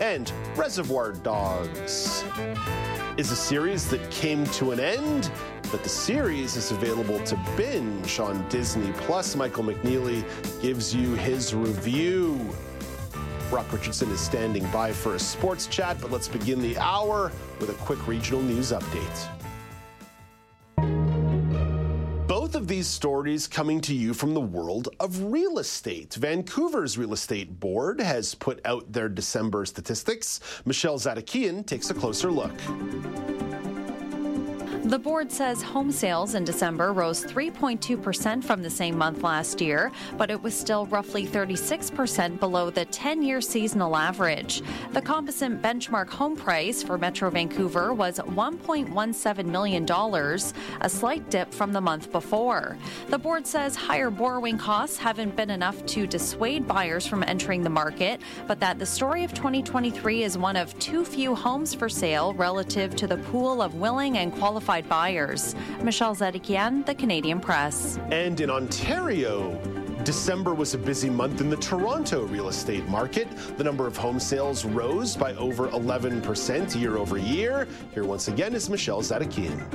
And Reservoir Dogs is a series that came to an end, but the series is available to binge on Disney Plus. Michael McNeely gives you his review. Brock Richardson is standing by for a sports chat, but let's begin the hour with a quick regional news update. Both of these stories coming to you from the world of real estate. Vancouver's Real Estate Board has put out their December statistics. Michelle Zadikian takes a closer look. The board says home sales in December rose 3.2% from the same month last year, but it was still roughly 36% below the 10-year seasonal average. The composite benchmark home price for Metro Vancouver was $1.17 million, a slight dip from the month before. The board says higher borrowing costs haven't been enough to dissuade buyers from entering the market, but that the story of 2023 is one of too few homes for sale relative to the pool of willing and qualified buyers. Michelle Zadikian, The Canadian Press. And in Ontario, December was a busy month in the Toronto real estate market. The number of home sales rose by over 11% year over year. Here once again is Michelle Zadikian.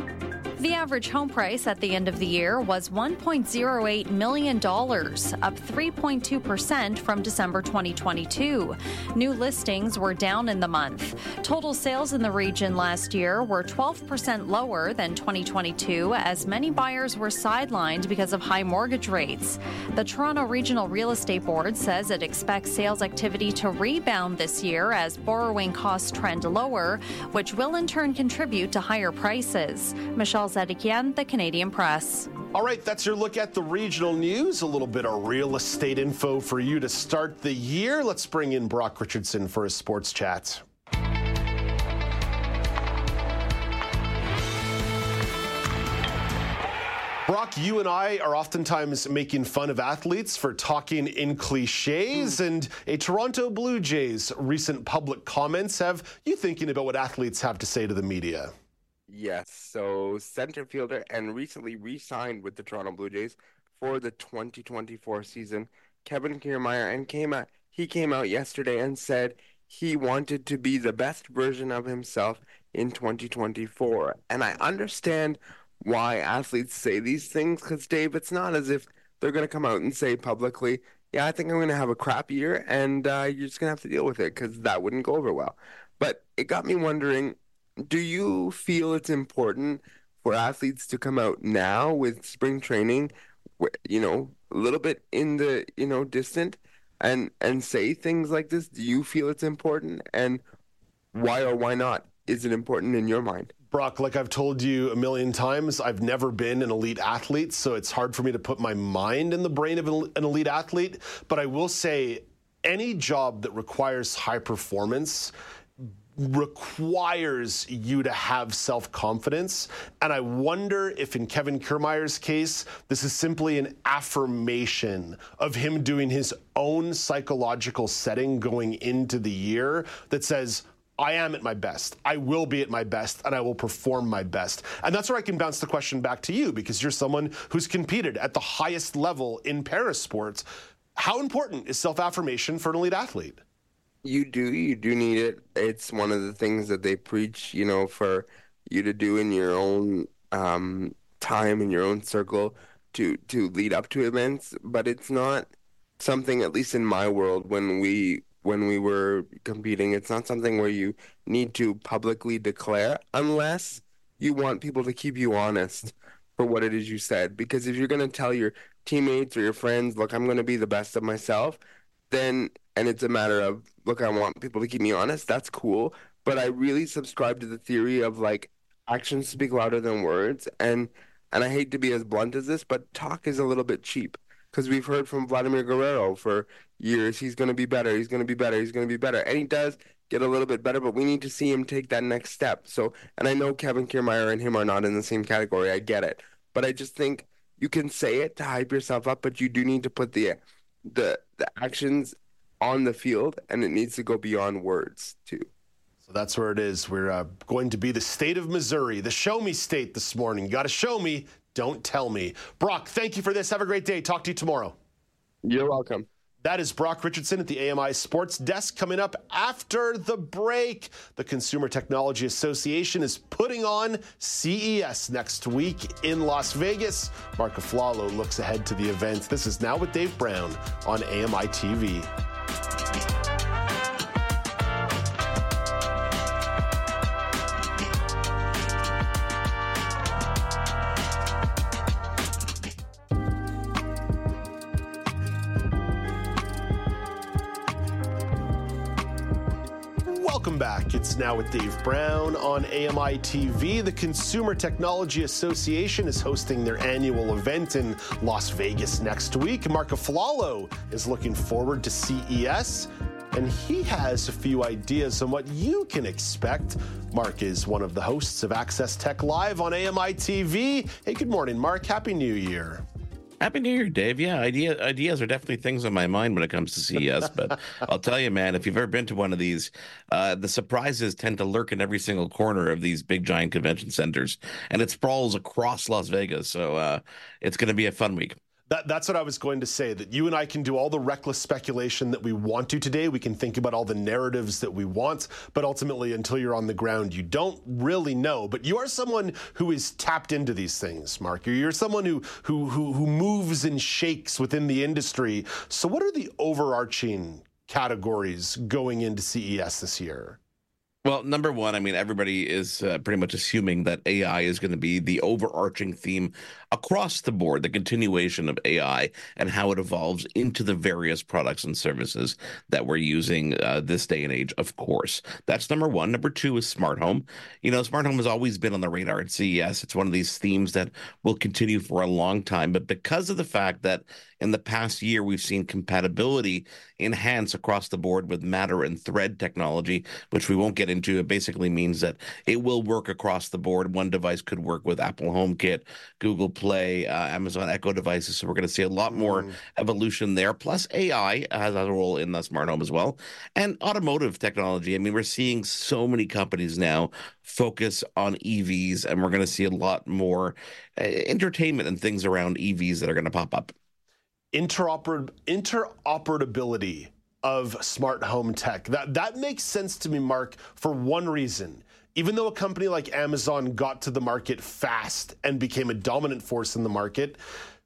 The average home price at the end of the year was $1.08 million, up 3.2% from December 2022. New listings were down in the month. Total sales in the region last year were 12% lower than 2022, as many buyers were sidelined because of high mortgage rates. The Toronto Regional Real Estate Board says it expects sales activity to rebound this year as borrowing costs trend lower, which will in turn contribute to higher prices. Michelle Zadikian, The Canadian Press. All right, that's your look at the regional news. A little bit of real estate info for you to start the year. Let's bring in Brock Richardson for a sports chat. Brock, you and I are oftentimes making fun of athletes for talking in cliches, and a Toronto Blue Jays' recent public comments have you thinking about what athletes have to say to the media. Yes, so center fielder and recently re-signed with the Toronto Blue Jays for the 2024 season, Kevin Kiermaier, and he came out yesterday and said he wanted to be the best version of himself in 2024. And I understand why athletes say these things, because, Dave, it's not as if they're going to come out and say publicly, yeah, I think I'm going to have a crap year, and you're just going to have to deal with it, because that wouldn't go over well. But it got me wondering, do you feel it's important for athletes to come out now with spring training, you know, a little bit in the, you know, distant and say things like this? Do you feel it's important? And why or why not is it important in your mind? Brock, like I've told you a million times, I've never been an elite athlete, so it's hard for me to put my mind in the brain of an elite athlete. But I will say any job that requires high performance requires you to have self-confidence. And I wonder if in Kevin Kiermaier's case, this is simply an affirmation of him doing his own psychological setting going into the year that says, I am at my best, I will be at my best, and I will perform my best. And that's where I can bounce the question back to you, because you're someone who's competed at the highest level in para sports. How important is self-affirmation for an elite athlete? You do need it. It's one of the things that they preach, you know, for you to do in your own time, in your own circle to lead up to events. But it's not something, at least in my world, when we when we were competing. It's not something where you need to publicly declare unless you want people to keep you honest for what it is you said. Because if you're going to tell your teammates or your friends, look, I'm going to be the best of myself, then, and it's a matter of, look, I want people to keep me honest, that's cool. But I really subscribe to the theory of, like, actions speak louder than words. And I hate to be as blunt as this, but talk is a little bit cheap. Because we've heard from Vladimir Guerrero for years, he's going to be better, he's going to be better, he's going to be better. And he does get a little bit better, but we need to see him take that next step. So, and I know Kevin Kiermaier and him are not in the same category, I get it. But I just think you can say it to hype yourself up, but you do need to put the actions on the field, and it needs to go beyond words, too. So that's where it is. We're going to be the state of Missouri, the show-me state this morning. You got to show me. Don't tell me. Brock, thank you for this. Have a great day. Talk to you tomorrow. You're welcome. That is Brock Richardson at the AMI Sports Desk. Coming up after the break, the Consumer Technology Association is putting on CES next week in Las Vegas. Marc Aflalo looks ahead to the event. This is Now with Dave Brown on AMI-TV. It's Now with Dave Brown on AMI-TV. The Consumer Technology Association is hosting their annual event in Las Vegas next week. Marc Aflalo is looking forward to CES, and he has a few ideas on what you can expect. Marc is one of the hosts of Access Tech Live on AMI-TV. Hey, good morning, Marc. Happy New Year. Happy New Year, Dave. Yeah, ideas are definitely things on my mind when it comes to CES. But I'll tell you, man, if you've ever been to one of these, the surprises tend to lurk in every single corner of these big, giant convention centers. And it sprawls across Las Vegas. So it's going to be a fun week. That's what I was going to say, that you and I can do all the reckless speculation that we want to today. We can think about all the narratives that we want, but ultimately, until you're on the ground, you don't really know. But you are someone who is tapped into these things, Marc. You're someone who moves and shakes within the industry. So what are the overarching categories going into CES this year? Well, number one, I mean, everybody is pretty much assuming that AI is going to be the overarching theme across the board, the continuation of AI and how it evolves into the various products and services that we're using this day and age, of course. That's number one. Number two is smart home. You know, smart home has always been on the radar at CES. It's one of these themes that will continue for a long time. But because of the fact that in the past year, we've seen compatibility enhance across the board with Matter and Thread technology, which we won't get into. It basically means that it will work across the board. One device could work with Apple HomeKit, Google Play, Amazon Echo devices. So we're going to see a lot more evolution there. Plus AI has a role in the smart home as well. And automotive technology. I mean, we're seeing so many companies now focus on EVs, and we're going to see a lot more entertainment and things around EVs that are going to pop up. Interoperability of smart home tech. That makes sense to me, Marc, for one reason. Even though a company like Amazon got to the market fast and became a dominant force in the market,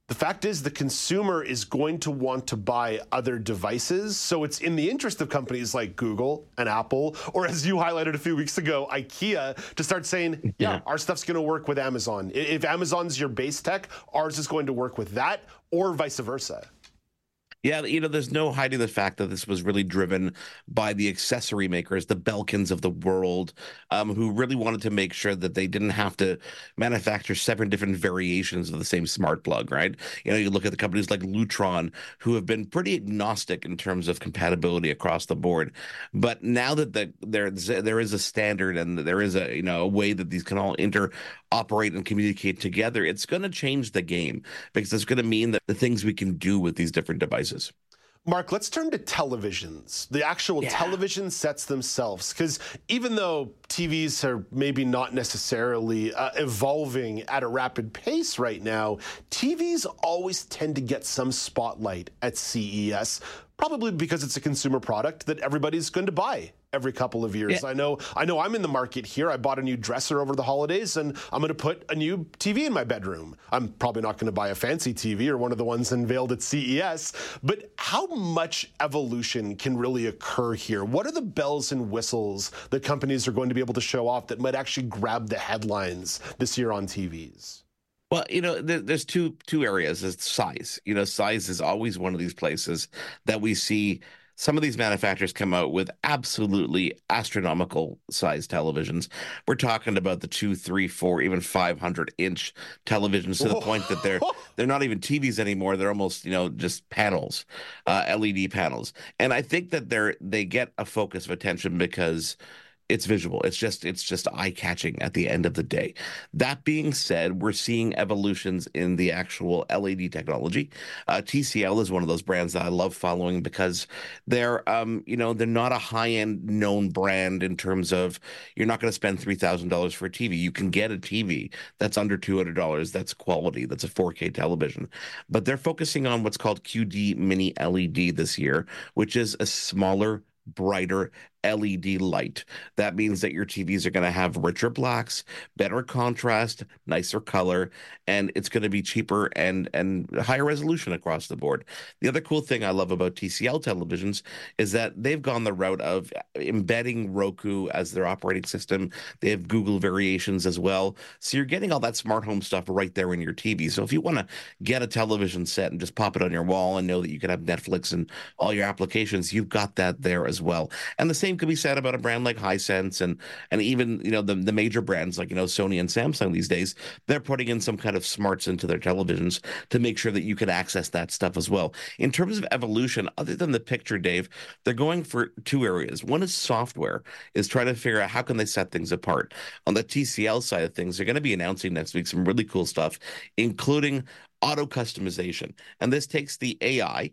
the fact is the consumer is going to want to buy other devices. So it's in the interest of companies like Google and Apple, or as you highlighted a few weeks ago, IKEA, to start saying, yeah, our stuff's going to work with Amazon. If Amazon's your base tech, ours is going to work with that, or vice versa. Yeah, you know, there's no hiding the fact that this was really driven by the accessory makers, the Belkins of the world, who really wanted to make sure that they didn't have to manufacture 7 different variations of the same smart plug, right? You know, you look at the companies like Lutron, who have been pretty agnostic in terms of compatibility across the board. But now that there is a standard and there is a, you know, a way that these can all interoperate and communicate together, it's going to change the game, because it's going to mean that the things we can do with these different devices. Marc, let's turn to televisions, the actual television sets themselves, because even though TVs are maybe not necessarily evolving at a rapid pace right now, TVs always tend to get some spotlight at CES. Probably because it's a consumer product that everybody's going to buy every couple of years. Yeah. I know I'm in the market here. I bought a new dresser over the holidays, and I'm going to put a new TV in my bedroom. I'm probably not going to buy a fancy TV or one of the ones unveiled at CES. But how much evolution can really occur here? What are the bells and whistles that companies are going to be able to show off that might actually grab the headlines this year on TVs? Well, you know, there's two areas. It's size. You know, size is always one of these places that we see some of these manufacturers come out with absolutely astronomical size televisions. We're talking about the 2, 3, 4, even 500-inch televisions to the point that they're not even TVs anymore. They're almost, you know, just panels, LED panels. And I think that they get a focus of attention because it's visual. It's just eye-catching at the end of the day. That being said, we're seeing evolutions in the actual LED technology. TCL is one of those brands that I love following because they're not a high-end known brand in terms of you're not going to spend $3,000 for a TV. You can get a TV that's under $200. That's quality. That's a 4K television. But they're focusing on what's called QD Mini LED this year, which is a smaller, brighter LED light. That means that your TVs are going to have richer blacks, better contrast, nicer color, and it's going to be cheaper and higher resolution across the board. The other cool thing I love about TCL televisions is that they've gone the route of embedding Roku as their operating system. They have Google variations as well. So you're getting all that smart home stuff right there in your TV. So if you want to get a television set and just pop it on your wall and know that you can have Netflix and all your applications, you've got that there as well. And the same could be said about a brand like Hisense and even, you know, the major brands like, you know, Sony and Samsung these days. They're putting in some kind of smarts into their televisions to make sure that you can access that stuff as well. In terms of evolution, other than the picture, Dave, they're going for two areas. One is software, is trying to figure out how can they set things apart. On the TCL side of things, they're going to be announcing next week some really cool stuff, including auto customization. And this takes the AI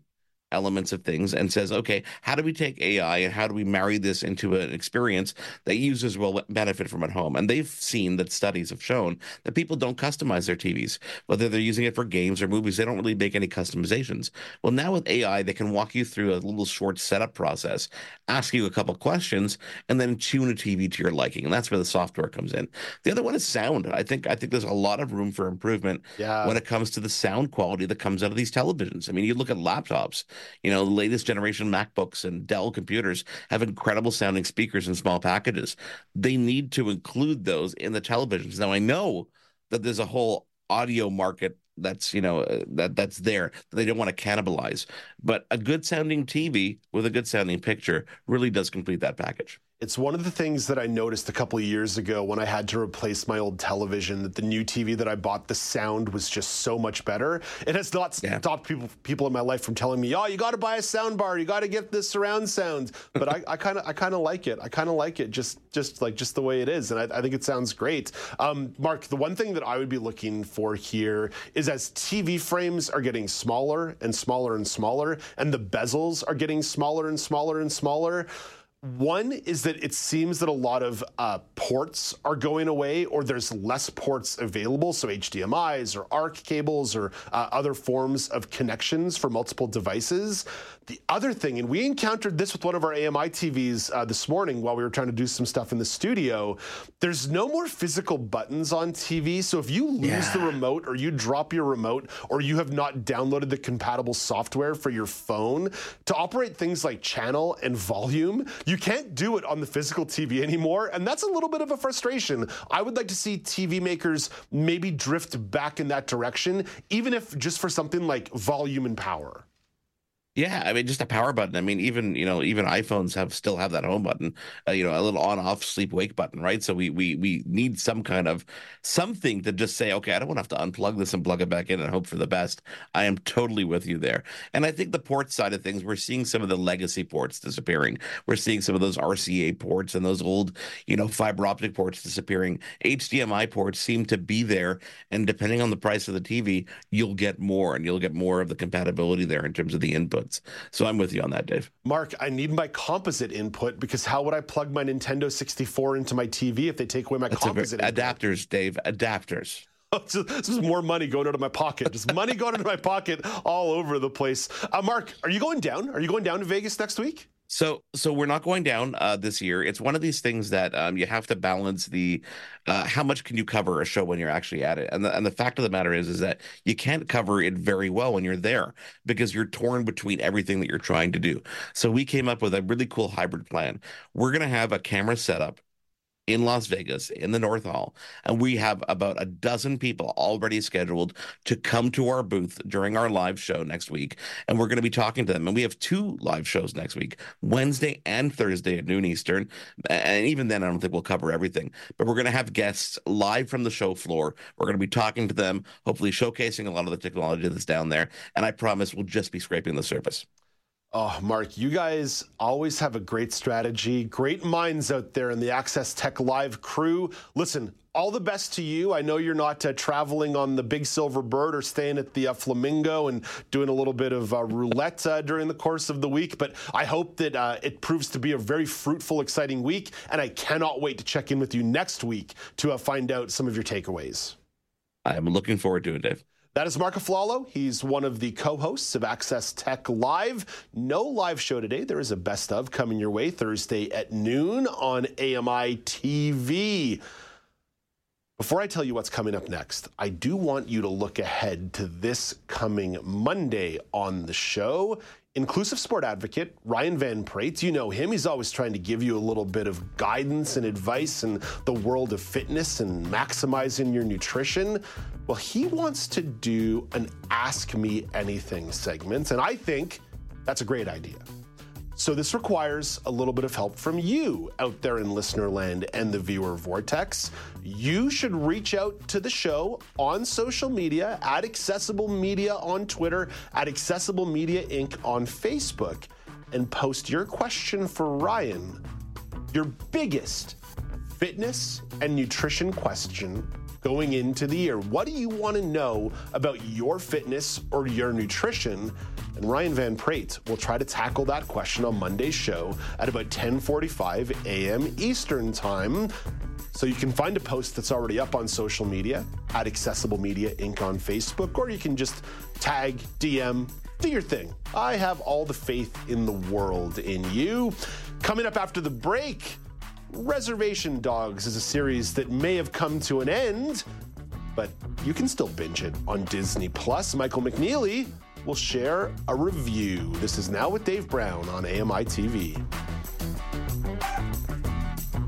elements of things and says, okay, how do we take AI and how do we marry this into an experience that users will benefit from at home? And they've seen that studies have shown that people don't customize their TVs, whether they're using it for games or movies. They don't really make any customizations. Well, now with AI, they can walk you through a little short setup process, ask you a couple questions, and then tune a TV to your liking. And that's where the software comes in. The other one is sound. I think there's a lot of room for improvement when it comes to the sound quality that comes out of these televisions. I mean, you look at laptops. You know, the latest generation MacBooks and Dell computers have incredible sounding speakers in small packages. They need to include those in the televisions. Now, I know that there's a whole audio market that's, you know, that's there that they don't want to cannibalize. But a good sounding TV with a good sounding picture really does complete that package. It's one of the things that I noticed a couple of years ago when I had to replace my old television, that the new TV that I bought, the sound was just so much better. It has not stopped people in my life from telling me, oh, you got to buy a sound bar, you got to get this surround sound. But I kind of like it. I kind of like it just the way it is. And I think it sounds great. Mark, the one thing that I would be looking for here is as TV frames are getting smaller and smaller and smaller, and the bezels are getting smaller and smaller and smaller, one is that it seems that a lot of ports are going away, or there's less ports available, so HDMIs or ARC cables or other forms of connections for multiple devices. The other thing, and we encountered this with one of our AMI TVs this morning while we were trying to do some stuff in the studio, there's no more physical buttons on TV, so if you lose the remote or you drop your remote or you have not downloaded the compatible software for your phone, to operate things like channel and volume, you can't do it on the physical TV anymore, and that's a little bit of a frustration. I would like to see TV makers maybe drift back in that direction, even if just for something like volume and power. Yeah, I mean, just a power button. I mean, even iPhones still have that home button, a little on-off sleep-wake button, right? So we need some kind of something to just say, okay, I don't want to have to unplug this and plug it back in and hope for the best. I am totally with you there. And I think the port side of things, we're seeing some of the legacy ports disappearing. We're seeing some of those RCA ports and those old, fiber optic ports disappearing. HDMI ports seem to be there, and depending on the price of the TV, you'll get more, and you'll get more of the compatibility there in terms of the input. So I'm with you on that, Dave. Mark, I need my composite input, because how would I plug my Nintendo 64 into my TV if they take away my composite input? Adapters, Dave. Adapters. This is more money going out of my pocket. Just money going out of my pocket all over the place. Marc, are you going down? Are you going down to Vegas next week? So we're not going down this year. It's one of these things that you have to balance the how much can you cover a show when you're actually at it, and the fact of the matter is that you can't cover it very well when you're there because you're torn between everything that you're trying to do. So we came up with a really cool hybrid plan. We're gonna have a camera setup in Las Vegas, in the North Hall, and we have about 12 people already scheduled to come to our booth during our live show next week, and we're going to be talking to them. And we have 2 live shows next week, Wednesday and Thursday at noon Eastern, and even then I don't think we'll cover everything, but we're going to have guests live from the show floor. We're going to be talking to them, hopefully showcasing a lot of the technology that's down there, and I promise we'll just be scraping the surface. Oh, Marc, you guys always have a great strategy, great minds out there in the Access Tech Live crew. Listen, all the best to you. I know you're not traveling on the Big Silver Bird or staying at the Flamingo and doing a little bit of roulette during the course of the week, but I hope that it proves to be a very fruitful, exciting week, and I cannot wait to check in with you next week to find out some of your takeaways. I'm looking forward to it, Dave. That is Marc Aflalo. He's one of the co-hosts of Access Tech Live. No live show today. There is a best of coming your way Thursday at noon on AMI-TV. Before I tell you what's coming up next, I do want you to look ahead to this coming Monday on the show. Inclusive sport advocate Ryan Van Praat, you know him. He's always trying to give you a little bit of guidance and advice in the world of fitness and maximizing your nutrition. Well, he wants to do an Ask Me Anything segment, and I think that's a great idea. So this requires a little bit of help from you out there in listener land and the viewer vortex. You should reach out to the show on social media, at Accessible Media on Twitter, at Accessible Media Inc. on Facebook, and post your question for Ryan, your biggest fitness and nutrition question going into the year. What do you want to know about your fitness or your nutrition? And Ryan Van Praat will try to tackle that question on Monday's show at about 10:45 a.m. Eastern Time. So you can find a post that's already up on social media, at Accessible Media Inc. on Facebook, or you can just tag, DM, do your thing. I have all the faith in the world in you. Coming up after the break, Reservation Dogs is a series that may have come to an end, but you can still binge it on Disney Plus. Michael McNeely will share a review. This is Now with Dave Brown on AMI-TV.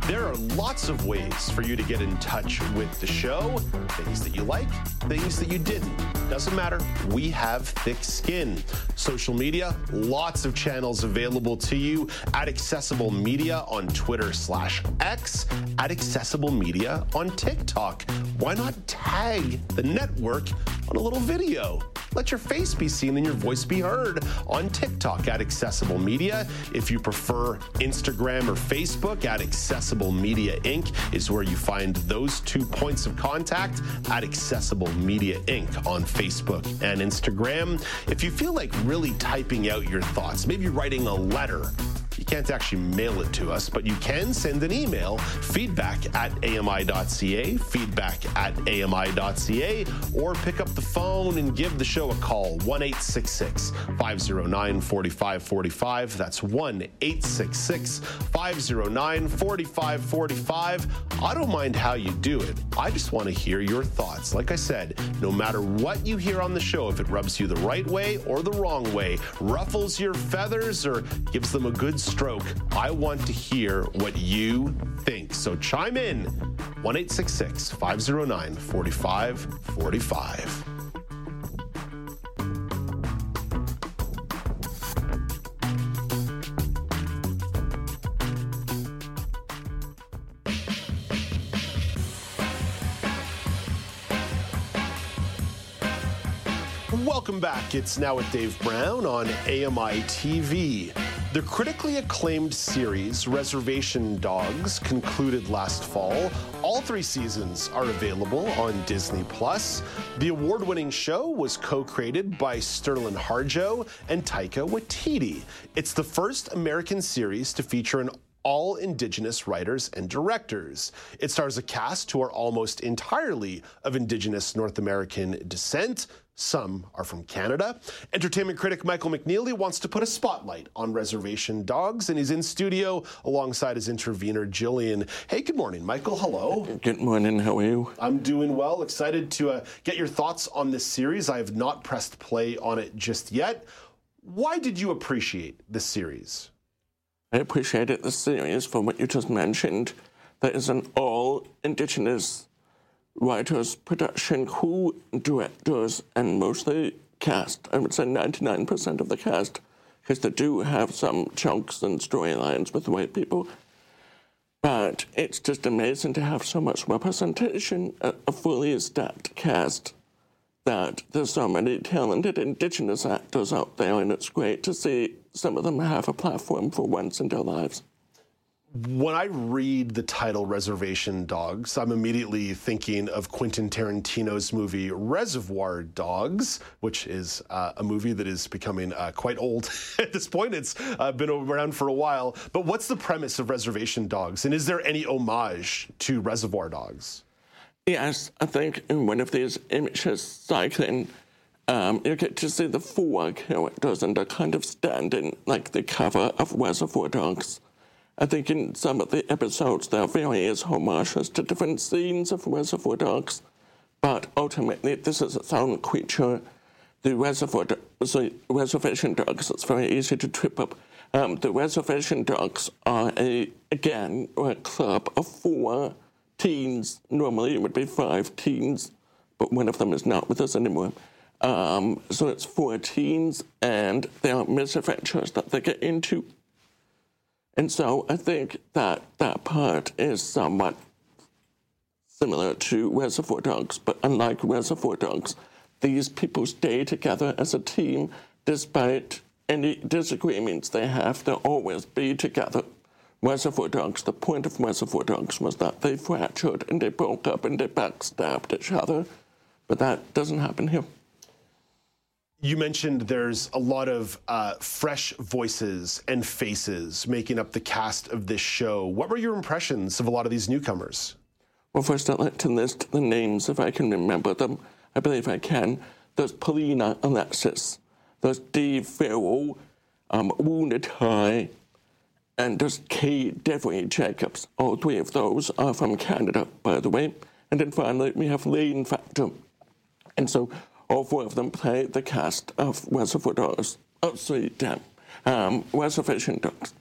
There are lots of ways for you to get in touch with the show. Things that you like, things that you didn't. Doesn't matter. We have thick skin. Social media, lots of channels available to you. At Accessible Media on Twitter /X. At Accessible Media on TikTok. Why not tag the network on a little video? Let your face be seen and your voice be heard on TikTok at Accessible Media. If you prefer Instagram or Facebook, at Accessible Media Inc. is where you find those 2 points of contact, at Accessible Media Inc. on Facebook and Instagram. If you feel like really typing out your thoughts, maybe writing a letter, you can't actually mail it to us, but you can send an email, feedback@ami.ca, or pick up the phone and give the show a call, 1-866-509-4545. That's 1-866-509-4545. I don't mind how you do it. I just want to hear your thoughts. Like I said, no matter what you hear on the show, if it rubs you the right way or the wrong way, ruffles your feathers or gives them a good stroke, I want to hear what you think. So chime in, 1-866-509-4545. Welcome back. It's Now with Dave Brown on AMI-TV. The critically acclaimed series Reservation Dogs concluded last fall. All 3 seasons are available on Disney Plus. The award-winning show was co-created by Sterling Harjo and Taika Waititi. It's the first American series to feature an all Indigenous writers and directors. It stars a cast who are almost entirely of Indigenous North American descent. Some are from Canada. Entertainment critic Michael McNeely wants to put a spotlight on Reservation Dogs, and he's in studio alongside his intervener, Jillian. Hey, good morning, Michael. Hello. Good morning. How are you? I'm doing well. Excited to get your thoughts on this series. I have not pressed play on it just yet. Why did you appreciate this series? I appreciated the series for what you just mentioned. There is an all-Indigenous writers, production crew, directors, and mostly cast. I would say 99% of the cast, because they do have some chunks and storylines with white people. But it's just amazing to have so much representation, a fully stacked cast, that there's so many talented Indigenous actors out there, and it's great to see some of them have a platform for once in their lives. When I read the title Reservation Dogs, I'm immediately thinking of Quentin Tarantino's movie Reservoir Dogs, which is a movie that is becoming quite old at this point. It's been around for a while. But what's the premise of Reservation Dogs? And is there any homage to Reservoir Dogs? Yes, I think in one of these images cycling, you get to see the four characters and they're kind of standing like the cover of Reservoir Dogs. I think in some of the episodes there are various homages to different scenes of Reservoir Dogs, but ultimately this is its own creature. The Reservation Dogs, it's very easy to trip up. The Reservation Dogs are a club of four teens. Normally it would be five teens, but one of them is not with us anymore. So it's four teens, and there are misadventures that they get into. And so I think that that part is somewhat similar to Reservoir Dogs, but unlike Reservoir Dogs, these people stay together as a team despite any disagreements they have. They'll always be together. Reservoir Dogs, the point of Reservoir Dogs was that they fractured and they broke up and they backstabbed each other, but that doesn't happen here. You mentioned there's a lot of fresh voices and faces making up the cast of this show. What were your impressions of a lot of these newcomers? Well, first I'd like to list the names if I can remember them. I believe I can. There's Paulina Alexis. There's Dee Farrell, Wounded High, and there's Kay Devery Jacobs. All three of those are from Canada, by the way. And then finally we have Lane Factor. And so all four of them play the cast of Reservoir Dogs. Oh, sorry, damn. Reservation Dogs.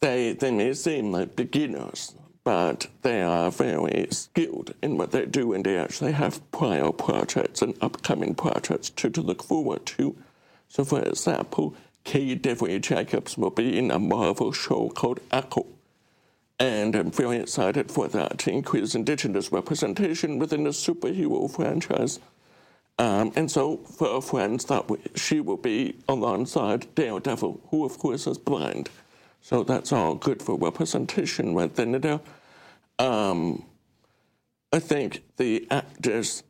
They may seem like beginners, but they are very skilled in what they do, and they actually have prior projects and upcoming projects to look forward to. So, for example, Kay Devery Jacobs will be in a Marvel show called Echo. And I'm very excited for that, to increase Indigenous representation within the superhero franchise. And so for her friends, she will be alongside Daredevil, who of course is blind. So that's all good for representation right then and there. I think the actors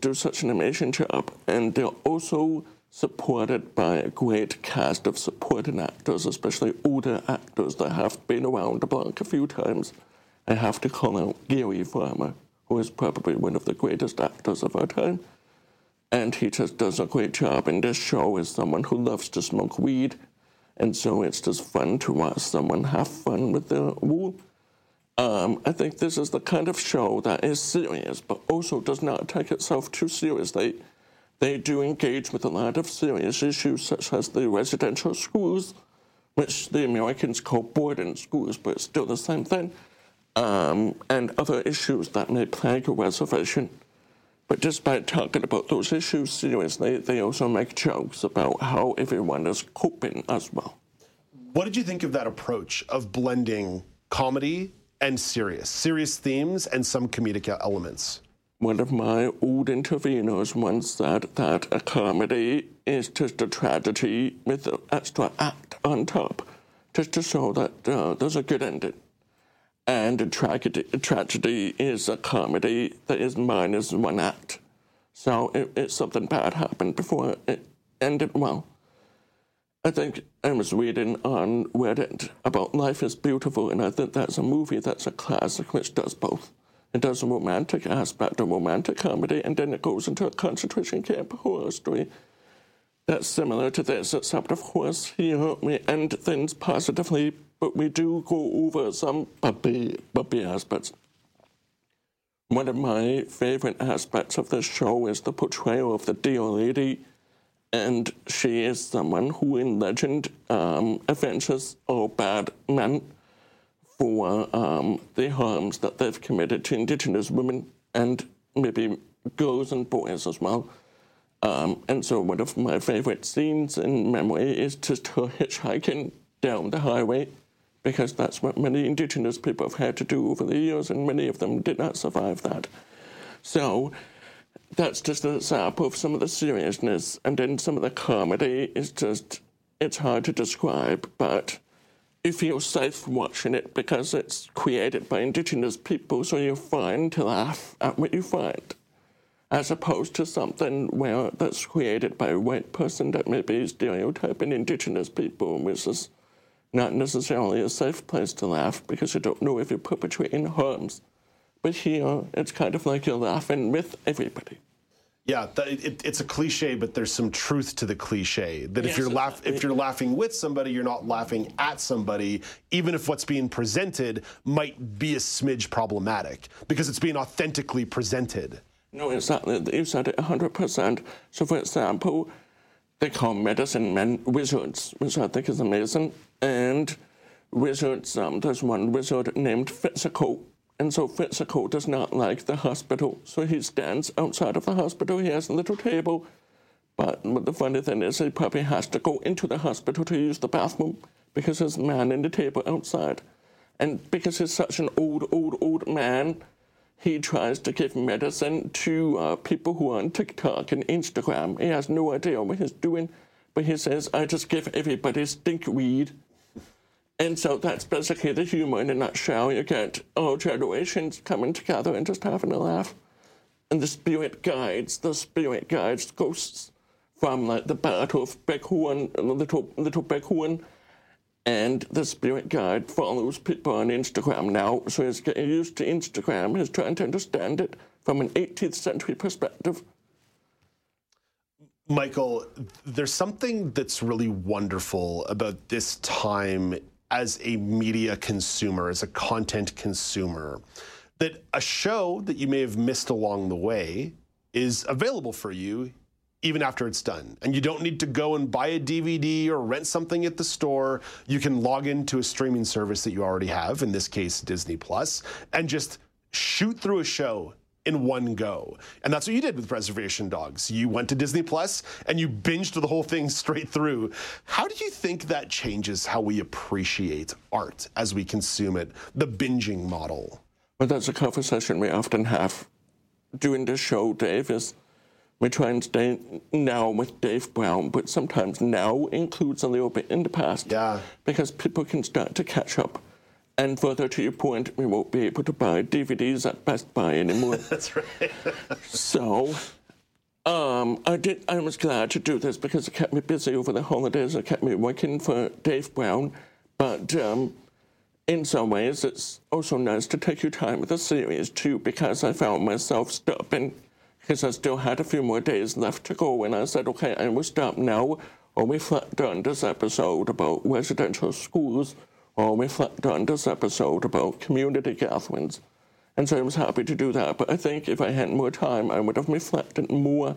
do such an amazing job, and they're also supported by a great cast of supporting actors, especially older actors that have been around the block a few times. I have to call out Gary Farmer, who is probably one of the greatest actors of our time. And he just does a great job in this show as someone who loves to smoke weed. And so it's just fun to watch someone have fun with their wool. I think this is the kind of show that is serious, but also does not take itself too seriously. They do engage with a lot of serious issues, such as the residential schools, which the Americans call boarding schools, but it's still the same thing, and other issues that may plague a reservation. But despite talking about those issues seriously, they also make jokes about how everyone is coping as well. What did you think of that approach of blending comedy and serious themes and some comedic elements? One of my old interveners once said that a comedy is just a tragedy with an extra act on top, just to show that there's a good ending. And a tragedy is a comedy that is minus one act. So if something bad happened before it ended well. I think I was reading on Reddit about Life is Beautiful, and I think that's a movie that's a classic which does both. It does a romantic aspect, a romantic comedy, and then it goes into a concentration camp horror story that's similar to this, except, of course, here we end things positively, but we do go over some bumpy aspects. One of my favorite aspects of this show is the portrayal of the dear lady, and she is someone who in legend avenges all bad men for the harms that they've committed to Indigenous women and maybe girls and boys as well. And so one of my favorite scenes in memory is just her hitchhiking down the highway, because that's what many Indigenous people have had to do over the years, and many of them did not survive that. So that's just a sample of some of the seriousness, and then some of the comedy is just, it's hard to describe, but you feel safe watching it because it's created by Indigenous people, so you're fine to laugh at what you find, as opposed to something where that's created by a white person that may be stereotyping Indigenous people, which is not necessarily a safe place to laugh because you don't know if you're perpetrating harms. But here, it's kind of like you're laughing with everybody. Yeah, it's a cliche, but there's some truth to the cliche that if you're laughing with somebody, you're not laughing at somebody, even if what's being presented might be a smidge problematic because it's being authentically presented. No, exactly. You said it 100%. So, for example, they call medicine men wizards, which I think is amazing. And wizards, there's one wizard named Fitzico. And so Fitzico does not like the hospital. So he stands outside of the hospital. He has a little table. But the funny thing is he probably has to go into the hospital to use the bathroom because there's a man in the table outside. And because he's such an old man, he tries to give medicine to people who are on TikTok and Instagram. He has no idea what he's doing, but he says, I just give everybody stinkweed. And so that's basically the humor in a nutshell. You get all generations coming together and just having a laugh. And the spirit guides ghosts from like the Battle of Bighorn, Little Bighorn. And the spirit guide follows people on Instagram now, so he's getting used to Instagram. He's trying to understand it from an 18th century perspective. Michael, there's something that's really wonderful about this time as a media consumer, as a content consumer, that a show that you may have missed along the way is available for you even after it's done. And you don't need to go and buy a DVD or rent something at the store. You can log into a streaming service that you already have, in this case, Disney Plus, and just shoot through a show in one go. And that's what you did with Reservation Dogs. You went to Disney Plus and you binged the whole thing straight through. How do you think that changes how we appreciate art as we consume it, the binging model? Well, that's a conversation we often have during the show, Dave, is we try and stay now with Dave Brown, but sometimes now includes a little bit in the past. Yeah. Because people can start to catch up. And further to your point, we won't be able to buy DVDs at Best Buy anymore. That's right. So I was glad to do this because it kept me busy over the holidays. It kept me working for Dave Brown. But in some ways, it's also nice to take your time with the series, too, because I found myself stopping because I still had a few more days left to go, and I said, okay, I will stop now, or reflect on this episode about residential schools, or reflect on this episode about community gatherings. And so I was happy to do that, but I think if I had more time, I would have reflected more.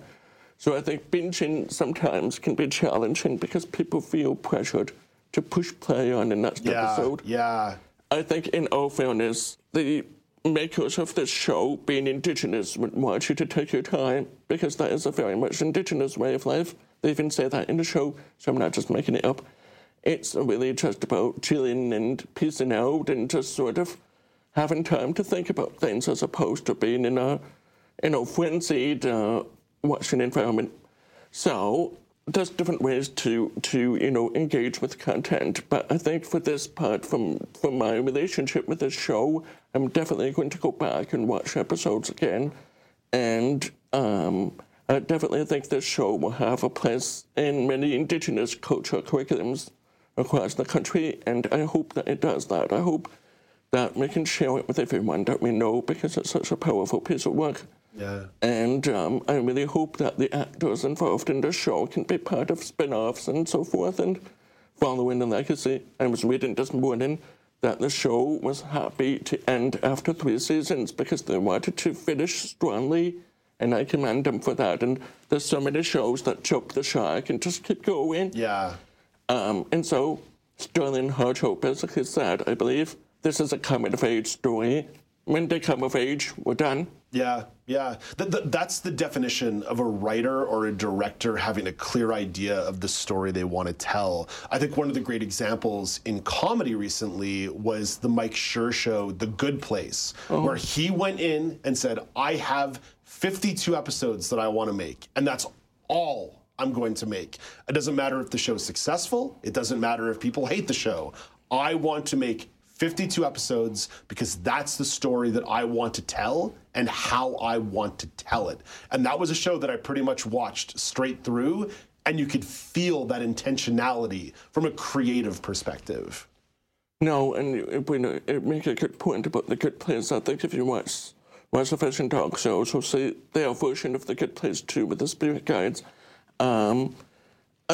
So I think binging sometimes can be challenging because people feel pressured to push play on the next episode. Yeah, I think in all fairness, the makers of this show, being Indigenous, would want you to take your time because that is a very much Indigenous way of life. They even say that in the show, so I'm not just making it up. It's really just about chilling and peacing out and just sort of having time to think about things as opposed to being in a, frenzied watching environment. So there's different ways to engage with content, but I think for this part, from my relationship with this show, I'm definitely going to go back and watch episodes again, and I definitely think this show will have a place in many Indigenous culture curriculums across the country, and I hope that it does that. I hope that we can share it with everyone that we know, because it's such a powerful piece of work. Yeah. And I really hope that the actors involved in the show can be part of spin-offs and so forth and following the legacy. I was reading this morning that the show was happy to end after 3 seasons because they wanted to finish strongly, and I commend them for that. And there's so many shows that jump the shark and just keep going. Yeah. And so Sterling Harjo basically said, I believe, this is a coming-of-age story. When they come of age, we're done. Yeah, yeah. That's the definition of a writer or a director having a clear idea of the story they want to tell. I think one of the great examples in comedy recently was the Mike Schur show, The Good Place, where he went in and said, I have 52 episodes that I want to make, and that's all I'm going to make. It doesn't matter if the show's successful. It doesn't matter if people hate the show. I want to make 52 episodes because that's the story that I want to tell and how I want to tell it. And that was a show that I pretty much watched straight through, and you could feel that intentionality from a creative perspective. No, and it makes a good point about The Good Place. I think if you watch Reservation Dogs shows, you'll see their version of The Good Place too with the spirit guides. I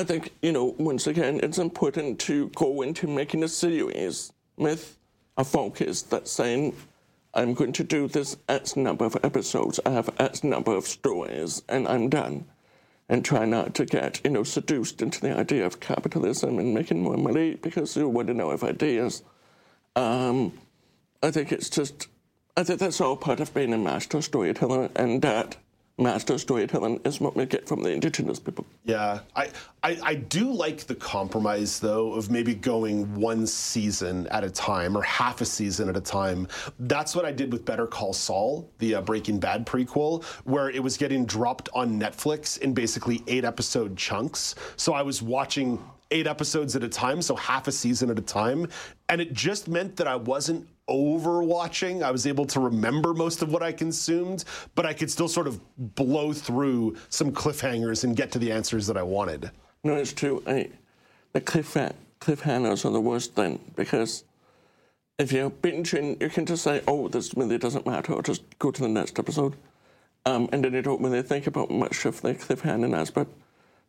think, once again, it's important to go into making a series with a focus that's saying, I'm going to do this X number of episodes, I have X number of stories, and I'm done. And try not to get, seduced into the idea of capitalism and making more money, because you want to know if ideas. I think that's all part of being a master storyteller, and that master storytelling is what we get from the Indigenous people. Yeah, I do like the compromise, though, of maybe going one season at a time or half a season at a time. That's what I did with Better Call Saul, the Breaking Bad prequel, where it was getting dropped on Netflix in basically 8-episode chunks. So I was watching 8 episodes at a time, so half a season at a time. And it just meant that I wasn't overwatching. I was able to remember most of what I consumed, but I could still sort of blow through some cliffhangers and get to the answers that I wanted. No, it's true. The cliffhangers are the worst thing, because if you're binging, you can just say, this really doesn't matter, or just go to the next episode. And then you don't really think about much of the cliffhanger aspect.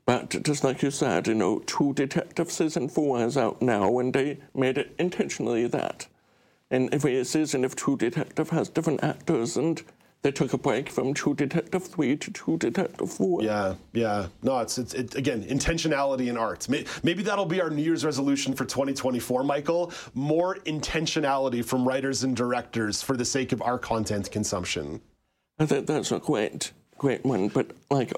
But just like you said, True Detective Season 4 is out now, and they made it intentionally that. And every season of True Detective has different actors, and they took a break from True Detective 3 to True Detective 4. Yeah, yeah. No, it's again, intentionality in art. Maybe that'll be our New Year's resolution for 2024, Michael. More intentionality from writers and directors for the sake of our content consumption. I think that's a great, great one, but like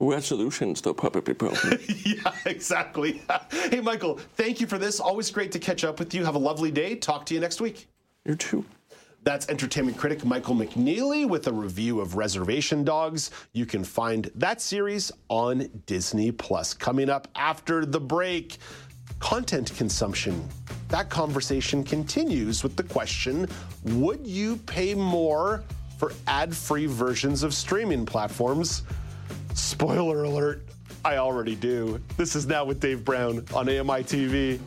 resolutions, they'll probably broken. Yeah, exactly. Hey, Michael, thank you for this. Always great to catch up with you. Have a lovely day. Talk to you next week. You too. That's entertainment critic Michael McNeely with a review of Reservation Dogs. You can find that series on Disney Plus. Coming up after the break, content consumption. That conversation continues with the question, would you pay more for ad-free versions of streaming platforms? Spoiler alert, I already do. This is Now with Dave Brown on AMI-TV.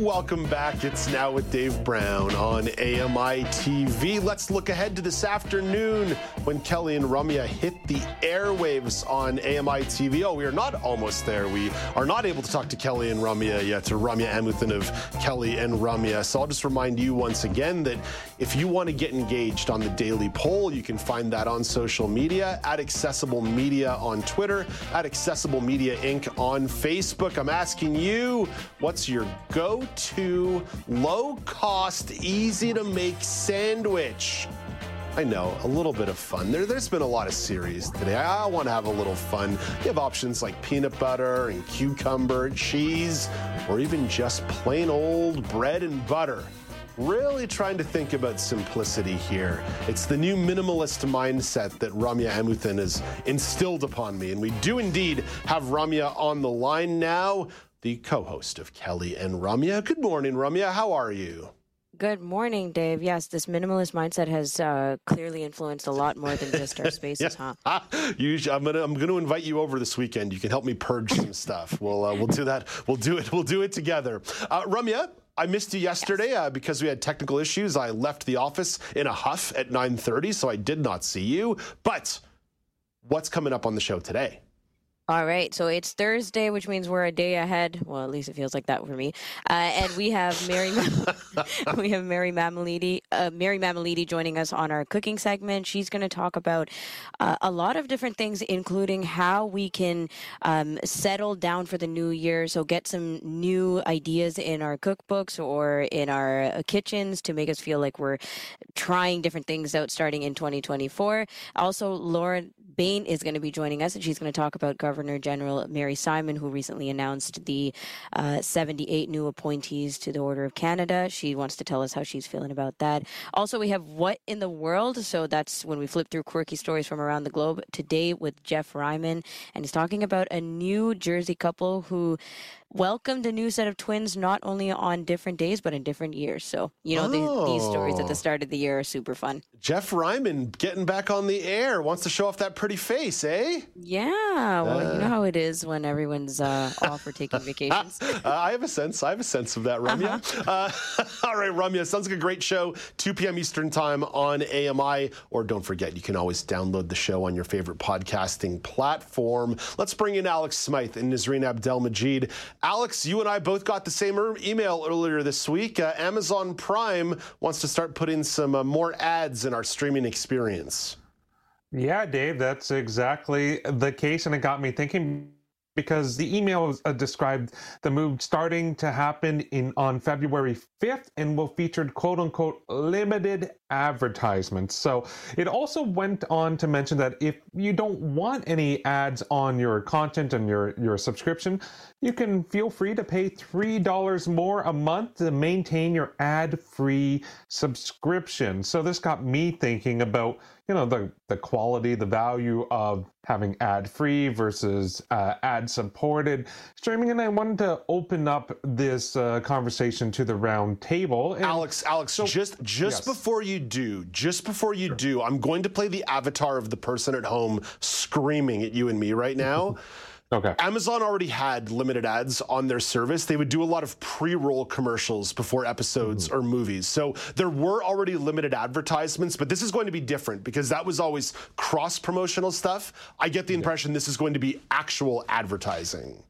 Welcome back. It's Now with Dave Brown on AMI-TV. Let's look ahead to this afternoon when Kelly and Ramya hit the airwaves on AMI-TV. Oh, we are not almost there. We are not able to talk to Kelly and Ramya yet, to Ramya Amuthan of Kelly and Ramya. So I'll just remind you once again that if you want to get engaged on the daily poll, you can find that on social media, at Accessible Media on Twitter, at Accessible Media Inc. on Facebook. I'm asking you, what's your go-to low-cost, easy-to-make sandwich? I know, a little bit of fun. There's been a lot of series today. I want to have a little fun. You have options like peanut butter and cucumber, cheese, or even just plain old bread and butter. Really trying to think about simplicity here. It's the new minimalist mindset that Ramya Amuthan has instilled upon me. And we do indeed have Ramya on the line now, the co-host of Kelly and Ramya. Good morning, Ramya. How are you? Good morning, Dave. Yes, this minimalist mindset has clearly influenced a lot more than just our spaces, yeah. Huh? I'm gonna invite you over this weekend. You can help me purge some stuff. We'll do that. We'll do it together. Ramya, I missed you yesterday because we had technical issues. I left the office in a huff at 9:30, so I did not see you. But what's coming up on the show today? All right, so it's Thursday, which means we're a day ahead. Well, at least it feels like that for me. And we have Mary Mammoliti joining us on our cooking segment. She's going to talk about a lot of different things, including how we can settle down for the new year. So get some new ideas in our cookbooks or in our kitchens to make us feel like we're trying different things out starting in 2024. Also, Laura Bain is going to be joining us, and she's going to talk about Governor General Mary Simon, who recently announced the 78 new appointees to the Order of Canada. She wants to tell us how she's feeling about that. Also, we have What in the World? So that's when we flip through quirky stories from around the globe today with Jeff Ryman. And he's talking about a New Jersey couple who welcomed a new set of twins, not only on different days, but in different years. So, you know, these stories at the start of the year are super fun. Jeff Ryman getting back on the air, wants to show off that pretty face, eh? Yeah. Well, you know how it is when everyone's off or taking vacations. I have a sense of that, Ramya. All right, Ramya, sounds like a great show. 2 p.m. Eastern time on AMI. Or don't forget, you can always download the show on your favorite podcasting platform. Let's bring in Alex Smythe and Nazreen Abdelmajid. Alex, you and I both got the same email earlier this week. Amazon Prime wants to start putting some more ads in our streaming experience. Yeah, Dave, that's exactly the case. And it got me thinking, because the email described the move starting to happen on February 5th and will feature quote-unquote limited advertisements. So it also went on to mention that if you don't want any ads on your content and your subscription, you can feel free to pay $3 more a month to maintain your ad-free subscription. So this got me thinking about, you know, the quality, the value of having ad-free versus ad-supported streaming. And I wanted to open up this conversation to the round table. And Alex, so, just yes. Before you do, I'm going to play the avatar of the person at home screaming at you and me right now. Okay. Amazon already had limited ads on their service. They would do a lot of pre-roll commercials before episodes or movies. So there were already limited advertisements, but this is going to be different because that was always cross-promotional stuff. I get the impression this is going to be actual advertising.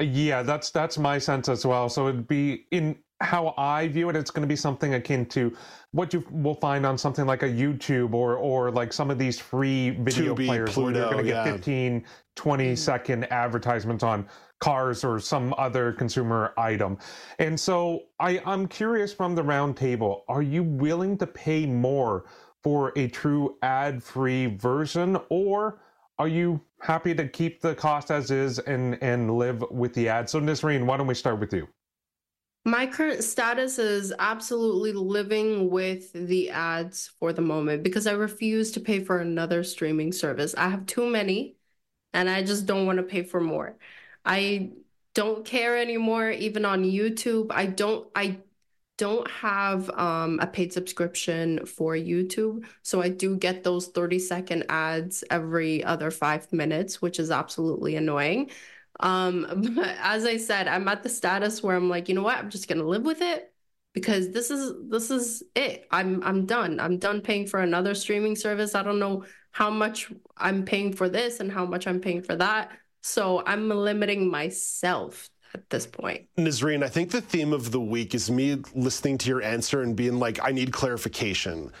Yeah, that's my sense as well. So it'd be in how I view it, it's going to be something akin to what you will find on something like a YouTube or like some of these free video players where you're going to get 15, 20-second advertisements on cars or some other consumer item. And so I'm curious from the round table, are you willing to pay more for a true ad-free version, or are you happy to keep the cost as is and live with the ad? So Nazreen, why don't we start with you? My current status is absolutely living with the ads for the moment because I refuse to pay for another streaming service. I have too many and I just don't want to pay for more. I don't care anymore, even on YouTube. I don't have a paid subscription for YouTube, so I do get those 30-second ads every other 5 minutes, which is absolutely annoying. But as I said, I'm at the status where I'm like, you know what, I'm just going to live with it because this is it. I'm done. I'm done paying for another streaming service. I don't know how much I'm paying for this and how much I'm paying for that. So I'm limiting myself at this point. Nazreen, I think the theme of the week is me listening to your answer and being like, I need clarification.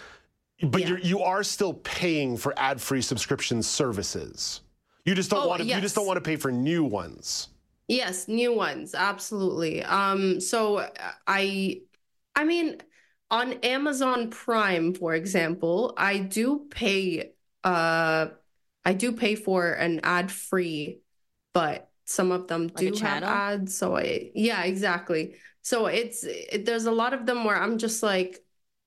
But you are still paying for ad-free subscription services. You just don't You just don't want to pay for new ones. Yes, new ones, absolutely. So I mean, on Amazon Prime, for example, I do pay for an ad-free, but some of them do have ads. So yeah, exactly. So there's a lot of them where I'm just like,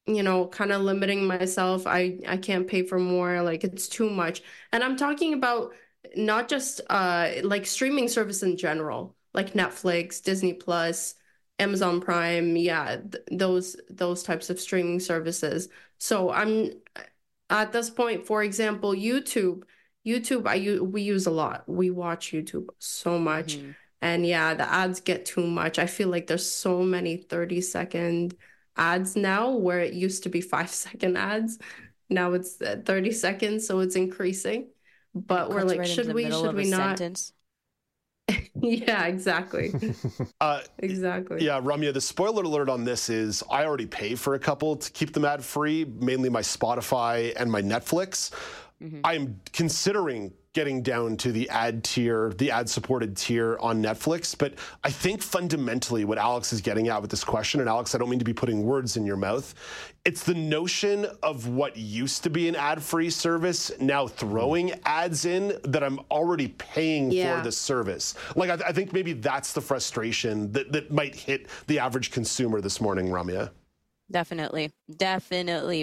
you know, kind of limiting myself. I can't pay for more, like it's too much. And I'm talking about not just like streaming service in general, like Netflix, Disney Plus, Amazon Prime, yeah, those types of streaming services. So I'm at this point, for example, YouTube, we use a lot. We watch YouTube so much. Mm-hmm. And yeah, the ads get too much. I feel like there's so many 30-second ads now, where it used to be 5-second ads. Now it's 30 seconds. So it's increasing. But we're like, should we not? Sentence. Yeah, exactly. Exactly. Yeah, Ramya, the spoiler alert on this is I already pay for a couple to keep them ad-free, mainly my Spotify and my Netflix. Mm-hmm. I'm considering getting down to the ad tier, the ad-supported tier on Netflix. But I think fundamentally what Alex is getting at with this question, and Alex, I don't mean to be putting words in your mouth, it's the notion of what used to be an ad-free service now throwing ads in that I'm already paying for the service. Like, I think maybe that's the frustration that might hit the average consumer this morning, Ramya. Definitely,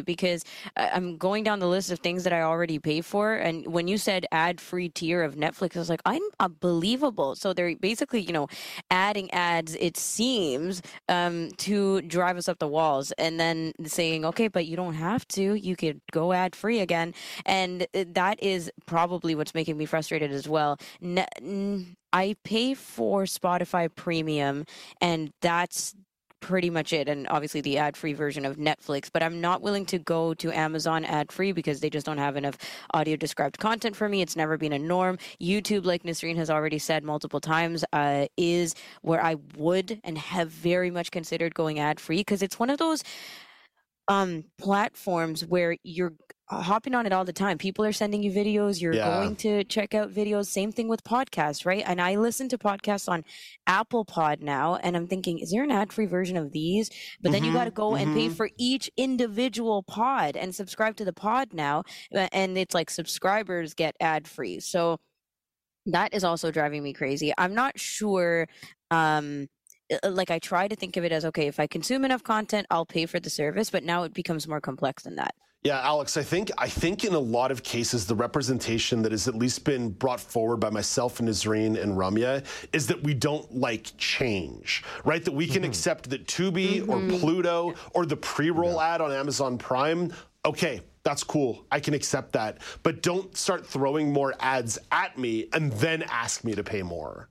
because I'm going down the list of things that I already pay for. And when you said ad-free tier of Netflix, I was like, I'm unbelievable. So they're basically, you know, adding ads, it seems, to drive us up the walls, and then saying, okay, but you don't have to, you could go ad-free again. And that is probably what's making me frustrated as well. I pay for Spotify Premium, and that's pretty much it, and obviously the ad-free version of Netflix, but I'm not willing to go to Amazon ad-free because they just don't have enough audio-described content for me. It's never been a norm. YouTube, like Nasreen has already said multiple times, is where I would and have very much considered going ad-free, because it's one of those platforms where you're hopping on it all the time. People are sending you videos. You're going to check out videos. Same thing with podcasts, right? And I listen to podcasts on Apple Pod now, and I'm thinking, is there an ad-free version of these? But then you got to go and pay for each individual pod and subscribe to the pod now. And it's like subscribers get ad-free. So that is also driving me crazy. I'm not sure. Like, I try to think of it as, okay, if I consume enough content, I'll pay for the service. But now it becomes more complex than that. Yeah, Alex, I think in a lot of cases, the representation that has at least been brought forward by myself and Nasreen and Ramya is that we don't like change, right? That we can accept that Tubi or Pluto or the pre-roll ad on Amazon Prime, okay, that's cool. I can accept that. But don't start throwing more ads at me and then ask me to pay more.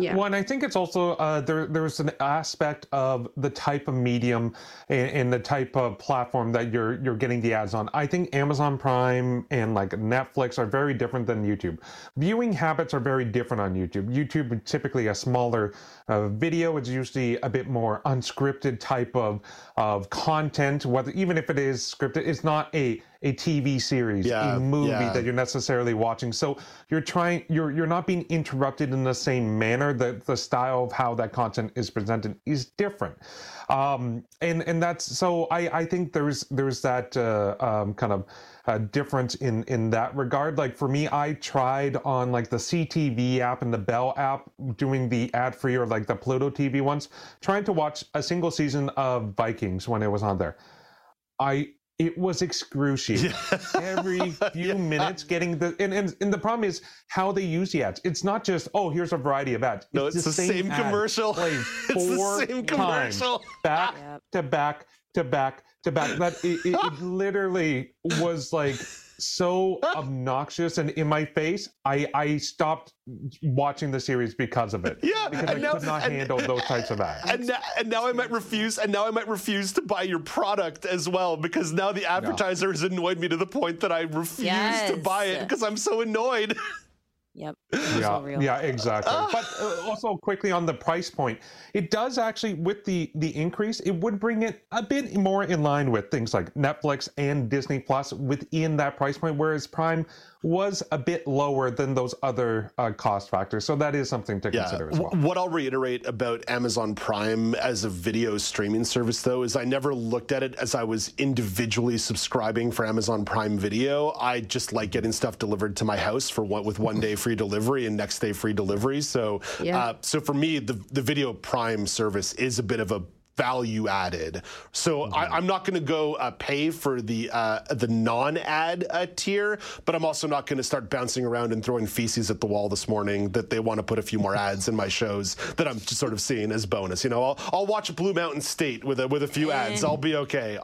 Yeah. Well, and I think it's also there's an aspect of the type of medium and the type of platform that you're getting the ads on. I think Amazon Prime and like Netflix are very different than YouTube. Viewing habits are very different on YouTube. YouTube typically a smaller video. It's usually a bit more unscripted type of content. Whether even if it is scripted, it's not a TV series, a movie that you're necessarily watching. So you're not being interrupted in the same manner. The style of how that content is presented is different. And that's, so I think there's that kind of difference in that regard. Like for me, I tried on like the CTV app and the Bell app doing the ad-free or like the Pluto TV ones, trying to watch a single season of Vikings when it was on there. It was excruciating. Every few minutes getting the... And the problem is how they use the ads. It's not just, oh, here's a variety of ads. No, it's the same commercial. It's the same commercial. Back to back to back to back. That it literally was like so obnoxious and in my face. I stopped watching the series because of it. Yeah, because I could not handle those types of ads. And now I might refuse to buy your product as well, because now the advertiser has annoyed me to the point that I refuse to buy it because I'm so annoyed. Yep. Yeah, exactly. But also quickly on the price point, it does actually, with the increase, it would bring it a bit more in line with things like Netflix and Disney Plus within that price point, whereas Prime was a bit lower than those other cost factors. So that is something to consider as well. What I'll reiterate about Amazon Prime as a video streaming service, though, is I never looked at it as I was individually subscribing for Amazon Prime Video. I just like getting stuff delivered to my house with one day free free delivery and next day free delivery. So, so for me, the video Prime service is a bit of a value added. So I'm not going to go pay for the non-ad tier, but I'm also not going to start bouncing around and throwing feces at the wall this morning that they want to put a few more ads in my shows that I'm just sort of seeing as bonus. You know, I'll watch Blue Mountain State with a few ads. I'll be okay.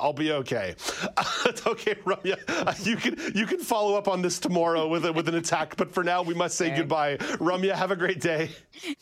Okay, Ramya, you can follow up on this tomorrow with an attack, but for now we must say goodbye. Ramya, have a great day.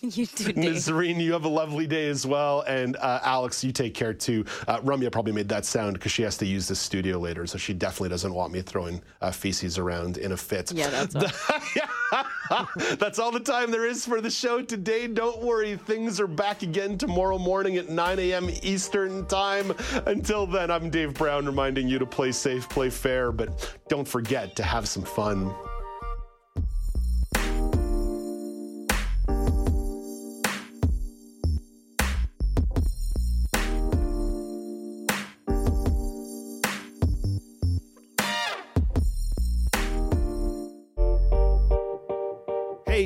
You too, Dave. Nazreen, you have a lovely day as well, and Alex, you take care too. Ramya probably made that sound because she has to use this studio later, so she definitely doesn't want me throwing feces around in a fit. Yeah, that's all. That's all the time there is for the show today. Don't worry, things are back again tomorrow morning at 9 a.m. Eastern Time. Until then, I'm Dave Brown reminding you to play safe, play fair, but don't forget to have some fun.